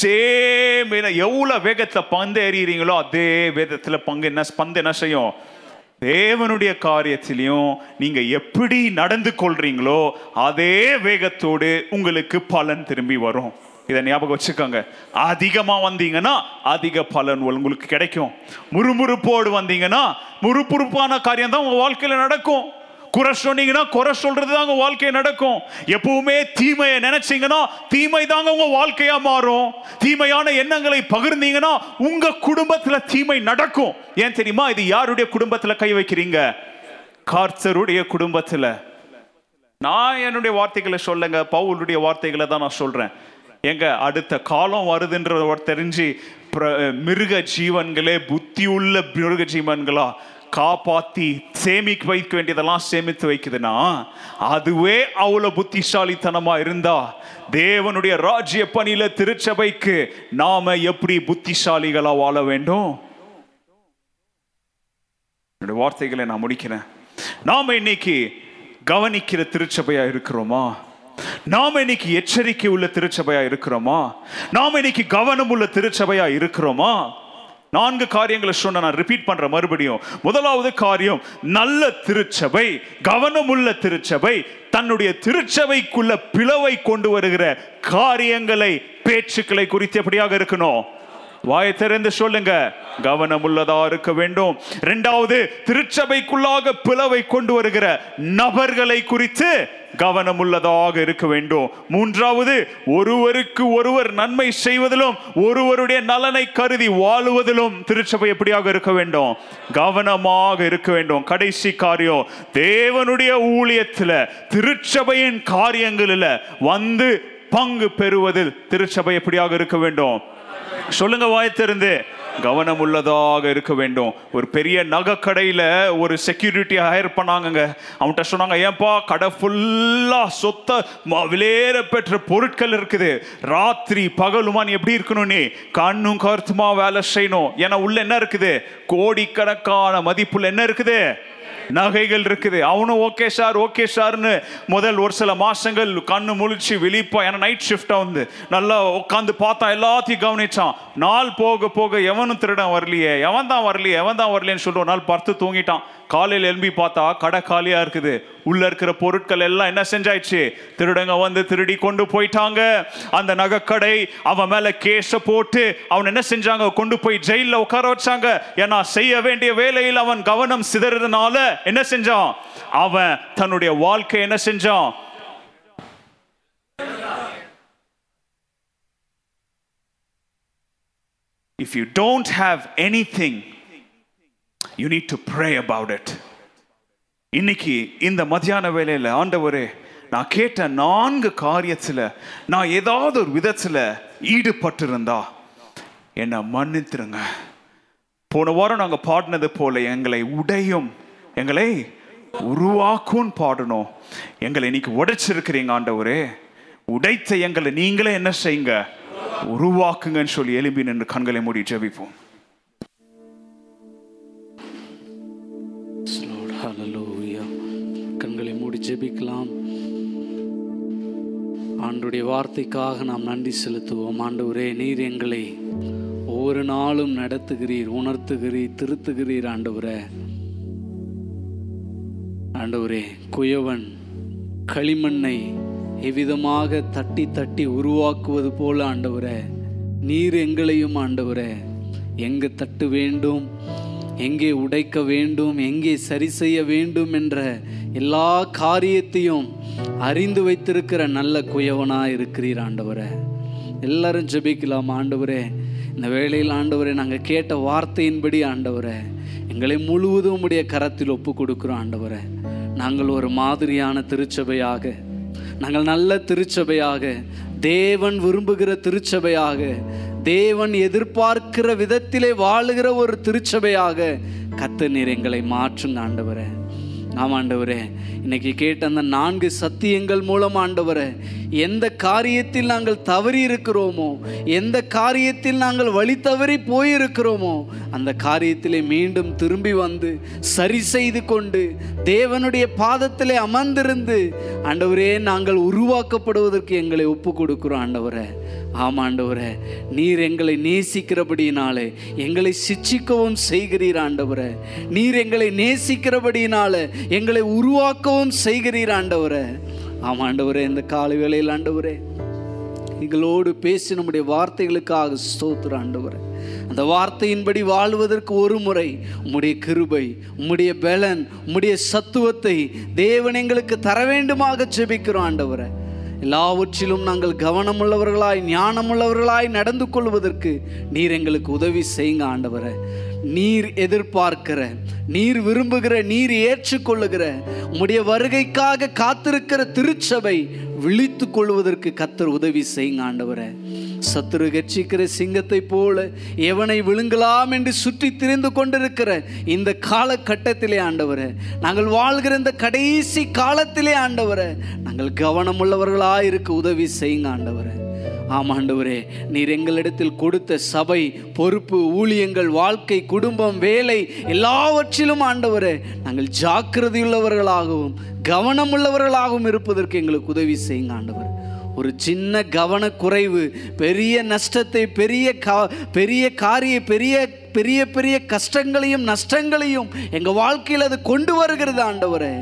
சேம். எவ்வளோ வேகத்தில் பந்து எறிகிறீங்களோ அதே வேகத்தில் பந்து என்ன செய்யும்? தேவனுடைய காரியத்திலையும் நீங்க எப்படி நடந்து கொள்றீங்களோ அதே வேகத்தோடு உங்களுக்கு பலன் திரும்பி வரும். இதை ஞாபகம் வச்சுக்கோங்க. அதிகமா வந்தீங்கன்னா அதிக பலன் உங்களுக்கு கிடைக்கும். முறுமுறுப்போடு வந்தீங்கன்னா முறுப்புறுப்பான காரியம் தான் உங்க வாழ்க்கையில நடக்கும். குறை சொன்னீங்கன்னா குறை சொல்றது தான் உங்க வாழ்க்கையை நடக்கும். எப்பவுமே தீமையை நினைச்சீங்கன்னா தீமை தாங்க உங்க வாழ்க்கையா மாறும். தீமையான எண்ணங்களை பகிர்ந்தீங்கன்னா உங்க குடும்பத்துல தீமை நடக்கும். ஏன் தெரியுமா? இது யாருடைய குடும்பத்துல கை வைக்கிறீங்க? கர்த்தருடைய குடும்பத்துல. நான் என்னுடைய வார்த்தைகளை சொல்லுங்க, பவுலுடைய வார்த்தைகளை தான் நான் சொல்றேன். எங்க அடுத்த காலம் வருதுன்ற தெரிஞ்சு மிருக ஜீவன்களே, புத்தி உள்ள மிருக ஜீவன்களா காப்பாத்தி சேமிக்க வைக்க வேண்டியதெல்லாம் சேமித்து வைக்குதுன்னா அதுவே அவ்வளவு புத்திசாலித்தனமா இருந்தா தேவனுடைய ராஜ்ய பணியில திருச்சபைக்கு நாம எப்படி புத்திசாலிகளா வாழ வேண்டும்? வார்த்தைகளை நான் முடிக்கிறேன். நாம இன்னைக்கு கவனிக்கிற திருச்சபையா இருக்கிறோமா? நாம இன்னைக்கு எச்சரிக்கை உள்ள திருச்சபையா இருக்கிறோமா? நாம இன்னைக்கு கவனம் உள்ள திருச்சபையா இருக்கிறோமா? 4 காரியங்களை சொன்ன, நான் ரிப்பீட் பண்ற மறுபடியும். முதலாவது காரியம், நல்ல திருச்சபை, கவனமுள்ள திருச்சபை தன்னுடைய திருச்சபைக்குள்ள பிளவை கொண்டு வருகிற காரியங்களை, பேச்சுக்களை குறித்து எப்படியாக இருக்கணும்? வாயை திறந்து சொல்லுங்க, கவனம் உள்ளதா இருக்க வேண்டும். 2வது, திருச்சபைக்குள்ளாக பிளவை கொண்டு வருகிற நபர்களை குறித்து கவனம் உள்ளதாக இருக்க வேண்டும். 3வது, ஒருவருக்கு ஒருவர் நன்மை செய்வதிலும் ஒருவருடைய நலனை கருதி வாழுவதிலும் திருச்சபை எப்படியாக இருக்க வேண்டும்? கவனமாக இருக்க வேண்டும். கடைசி காரியம், தேவனுடைய ஊழியத்துல திருச்சபையின் காரியங்களில் வந்து பங்கு பெறுவதில் திருச்சபை எப்படியாக இருக்க வேண்டும்? சொல்லுங்க வாய் திறந்து. கவனம் உள்ளதாக இருக்க வேண்டும். ஒரு பெரிய நகை கடையில் ஒரு செக்யூரிட்டி ஹையர் பண்ணாங்க. அவன்கிட்ட சொன்னாங்க, ஏன்பா கடை ஃபுல்லாக சொத்தை விலையேற பெற்ற பொருட்கள் இருக்குது, ராத்திரி பகலுமா நீ எப்படி இருக்கணும், நீ கண்ணும் கருத்துமா வேலை செய்யணும். ஏன்னா உள்ள என்ன இருக்குது, கோடிக்கணக்கான மதிப்புள்ள என்ன இருக்குது, நகைகள் இருக்குது. அவனும் ஓகே சார் ஓகே சார்னு முதல் ஒரு சில மாசங்கள் கண்ணு முழிச்சு விழிப்பான். ஏன்னா நைட் ஷிஃப்டா வந்து நல்லா உட்காந்து பார்த்தான், எல்லாத்தையும் கவனிச்சான். நாள் போக போக எவனும் திருடன் வரலையே, எவன் தான் வரலையேன்னு சொல்லிட்டு ஒரு நாள் பார்த்து தூங்கிட்டான். காலையில் எழும்பி பார்த்தா கடை காலியா இருக்குது. உள்ள இருக்கிற பொருட்கள் எல்லாம் என்ன செஞ்சாயிடுச்சு, திருடங்க வந்து திருடி கொண்டு போயிட்டாங்க. அந்த நகைக்கடை அவன் மேல கேஸ போட்டு அவன் என்ன செஞ்சாங்க, கொண்டு போய் ஜெயில உட்கார வச்சாங்க. ஏன்னா செய்ய வேண்டிய வேலையில் அவன் கவனம் சிதறதுனால என்ன செஞ்சான், அவன் தன்னுடைய வாழ்க்கை என்ன செஞ்சான், if you don't have anything you need to pray about it. இன்னைக்கு இந்த மத்தியான வேளையில் ஆண்டவரே, நான் கேட்ட 4 காரியத்தில் நான் ஏதாவது ஒரு விதத்தில் ஈடுபட்டிருந்தா என்னை மன்னித்துருங்க. போன வாரம் நாங்கள் பாடினது போல எங்களை உடையும் எங்களை உருவாக்கும் பாடணும். எங்களை இன்னைக்கு உடைச்சிருக்கிறீங்க ஆண்டவரே, உடைத்த எங்களை நீங்களே என்ன செய்யுங்க, உருவாக்குங்கன்னு சொல்லி எழுப்பி நின்று கண்களை மூடி ஜெபிப்போம். ஹல்லேலூயா. கண்களை மூடி ஜெபிக்கலாம். ஆண்டவருடைய வார்த்தைக்காக நாம் நன்றி செலுத்துவோம். ஆண்டவரே, நீர் எங்களை ஒவ்வொரு நாளும் நடத்துகிறீர், உணர்த்துகிறீர், திருத்துகிறீர். ஆண்டவரே, குயவன் களிமண்ணை எவ்விதமாக தட்டி தட்டி உருவாக்குவது போல ஆண்டவரே, நீர் எங்களையும் ஆண்டவரே எங்கே தட்டு வேண்டும், எங்கே உடைக்க வேண்டும், எங்கே சரி செய்ய வேண்டும் என்ற எல்லா காரியத்தையும் அறிந்து வைத்திருக்கிற நல்ல குயவனாக இருக்கிறீர் ஆண்டவரே. எல்லாரும் ஜெபிக்கலாம். ஆண்டவரே, இந்த வேளையில் ஆண்டவரே நாங்கள் கேட்ட வார்த்தையின்படி ஆண்டவரே எங்களை முழுவதும் உம்முடைய கரத்தில் ஒப்பு கொடுக்குறோம். ஆண்டவரே, நாங்கள் ஒரு மாதிரியான திருச்சபையாக, நாங்கள் நல்ல திருச்சபையாக, தேவன் விரும்புகிற திருச்சபையாக, தேவன் எதிர்பார்க்கிற விதத்திலே வாழுகிற ஒரு திருச்சபையாக கர்த்தர் நீர் எங்களை மாற்றுங்க ஆண்டவரே. நாம் ஆண்டவரே இன்னைக்கு கேட்ட அந்த 4 சத்தியங்கள் மூலம் ஆண்டவரே, எந்த காரியத்தில் நாங்கள் தவறி இருக்கிறோமோ, எந்த காரியத்தில் நாங்கள் வழி தவறி போயிருக்கிறோமோ, அந்த காரியத்திலே மீண்டும் திரும்பி வந்து சரி செய்து கொண்டு தேவனுடைய பாதத்திலே அமர்ந்திருந்து ஆண்டவரே நாங்கள் உருவாக்கப்படுவதற்கு எங்களை ஒப்பு கொடுக்கிறோம் ஆண்டவரே. ஆமாம் ஆண்டவரே, நீர் எங்களை நேசிக்கிறபடியினாலே எங்களை சிச்சிக்கவும் செய்கிறீர் ஆண்டவரே. நீர் எங்களை நேசிக்கிறபடியினாலே எங்களை உருவாக்கவும் செய்கிறீர் ஆண்டவரே. ஆமாம் ஆண்டவரே, இந்த காலை வேளையில் ஆண்டவரே எங்களோடு பேசி நம்முடைய வார்த்தைகளுக்காக ஸ்தோத்திர ஆண்டவரே. அந்த வார்த்தையின்படி வாழ்வதற்கு ஒரு முறை உம்முடைய கிருபை, உம்முடைய பலன், உம்முடைய சத்துவத்தை தேவன் எங்களுக்கு தர வேண்டுமாக ஜெபிக்கிறோம் ஆண்டவரே. எல்லாவற்றிலும் நாங்கள் கவனமுள்ளவர்களாய், ஞானமுள்ளவர்களாய் நடந்து கொள்வதற்கு நீர் எங்களுக்கு உதவி செய்யுங்க ஆண்டவரே. நீர் எதிர்பார்க்கிற, நீர் விரும்புகிற, நீர் ஏற்றுக்கொள்ளுகிற, உம்முடைய வருகைக்காக காத்திருக்கிற திருச்சபை விழித்து கொள்வதற்கு கர்த்தர் உதவி செய்யுங்க ஆண்டவரே. சத்துரு கட்சிக்கிற சிங்கத்தை போல எவனை விழுங்கலாம் என்று சுற்றி திரிந்து கொண்டிருக்கிற இந்த காலகட்டத்திலே ஆண்டவரே, நாங்கள் வாழ்கிற இந்த கடைசி காலத்திலே ஆண்டவரே நாங்கள் கவனம் உள்ளவர்களாயிருக்க உதவி செய்யுங்க ஆண்டவரே. ஆமாம் ஆண்டவரே, நீர் எங்களிடத்தில் கொடுத்த சபை, பொறுப்பு, ஊழியங்கள், வாழ்க்கை, குடும்பம், வேலை எல்லாவற்றிலும் ஆண்டவரே நாங்கள் ஜாக்கிரதையுள்ளவர்களாகவும் கவனமுள்ளவர்களாகவும் இருப்பதற்கு எங்களுக்கு உதவி செய்யுங்க ஆண்டவர். ஒரு சின்ன கவனக்குறைவு பெரிய நஷ்டத்தை, பெரிய கஷ்டங்களையும் நஷ்டங்களையும் எங்கள் வாழ்க்கையில் அது கொண்டு வருகிறது ஆண்டவரே.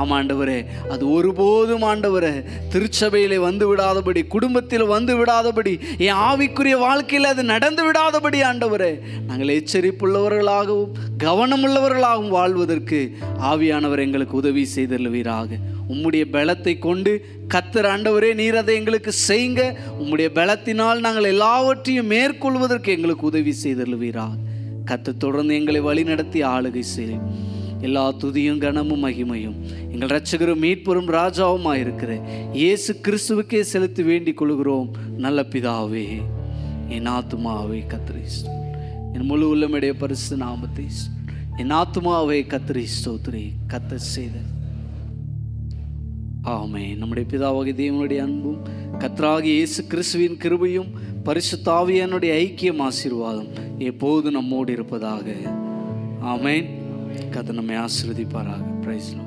ஆமாம் ஆண்டவரே, அது ஒருபோதும் ஆண்டவரே திருச்சபையிலே வந்து விடாதபடி, குடும்பத்தில் வந்து விடாதபடி, என் ஆவிக்குரிய வாழ்க்கையில் அது நடந்து விடாதபடி ஆண்டவரே நாங்கள் எச்சரிப்புள்ளவர்களாகவும் கவனமுள்ளவர்களாகவும் வாழ்வதற்கு ஆவியானவர் எங்களுக்கு உதவி செய்தல்வீராக. உம்முடைய பலத்தை கொண்டு கர்த்தர் ஆண்டவரே நீர் அதை எங்களுக்கு செய்யுங்க. உம்முடைய பலத்தினால் நாங்கள் எல்லாவற்றையும் மேற்கொள்வதற்கு எங்களுக்கு உதவி செய்தல்வீராக. கர்த்தர் தொடர்ந்து எங்களை வழி நடத்தி ஆளுகை செய்யும். எல்லா துதியும் கனமும் மகிமையும் எங்கள் இரட்சகரும் மீட்பரும் ராஜாவுமாயிருக்கிற இயேசு கிறிஸ்துவுக்கே செலுத்தி வேண்டிக் கொள்கிறோம் நல்ல பிதாவே. என் ஆத்துமாவே கர்த்தரை என் முழு உள்ளமுடைய பரிசு நாமத்தை என் ஆத்மாவை கர்த்தரை ஸ்தோத்திரி. கர்த்தர் செய்த ஆமே. நம்முடைய பிதாவாகிய தேவனுடைய அன்பும் கர்த்தராகிய இயேசு கிறிஸ்துவின் கிருபையும் பரிசுத்த ஆவியானுடைய ஐக்கியம் ஆசீர்வாதம் எப்போது நம்மோடு இருப்பதாக. ஆமேன். கர்த்தர் நம்மை ஆசீர்வதிப்பாராக. பிரைஸ்.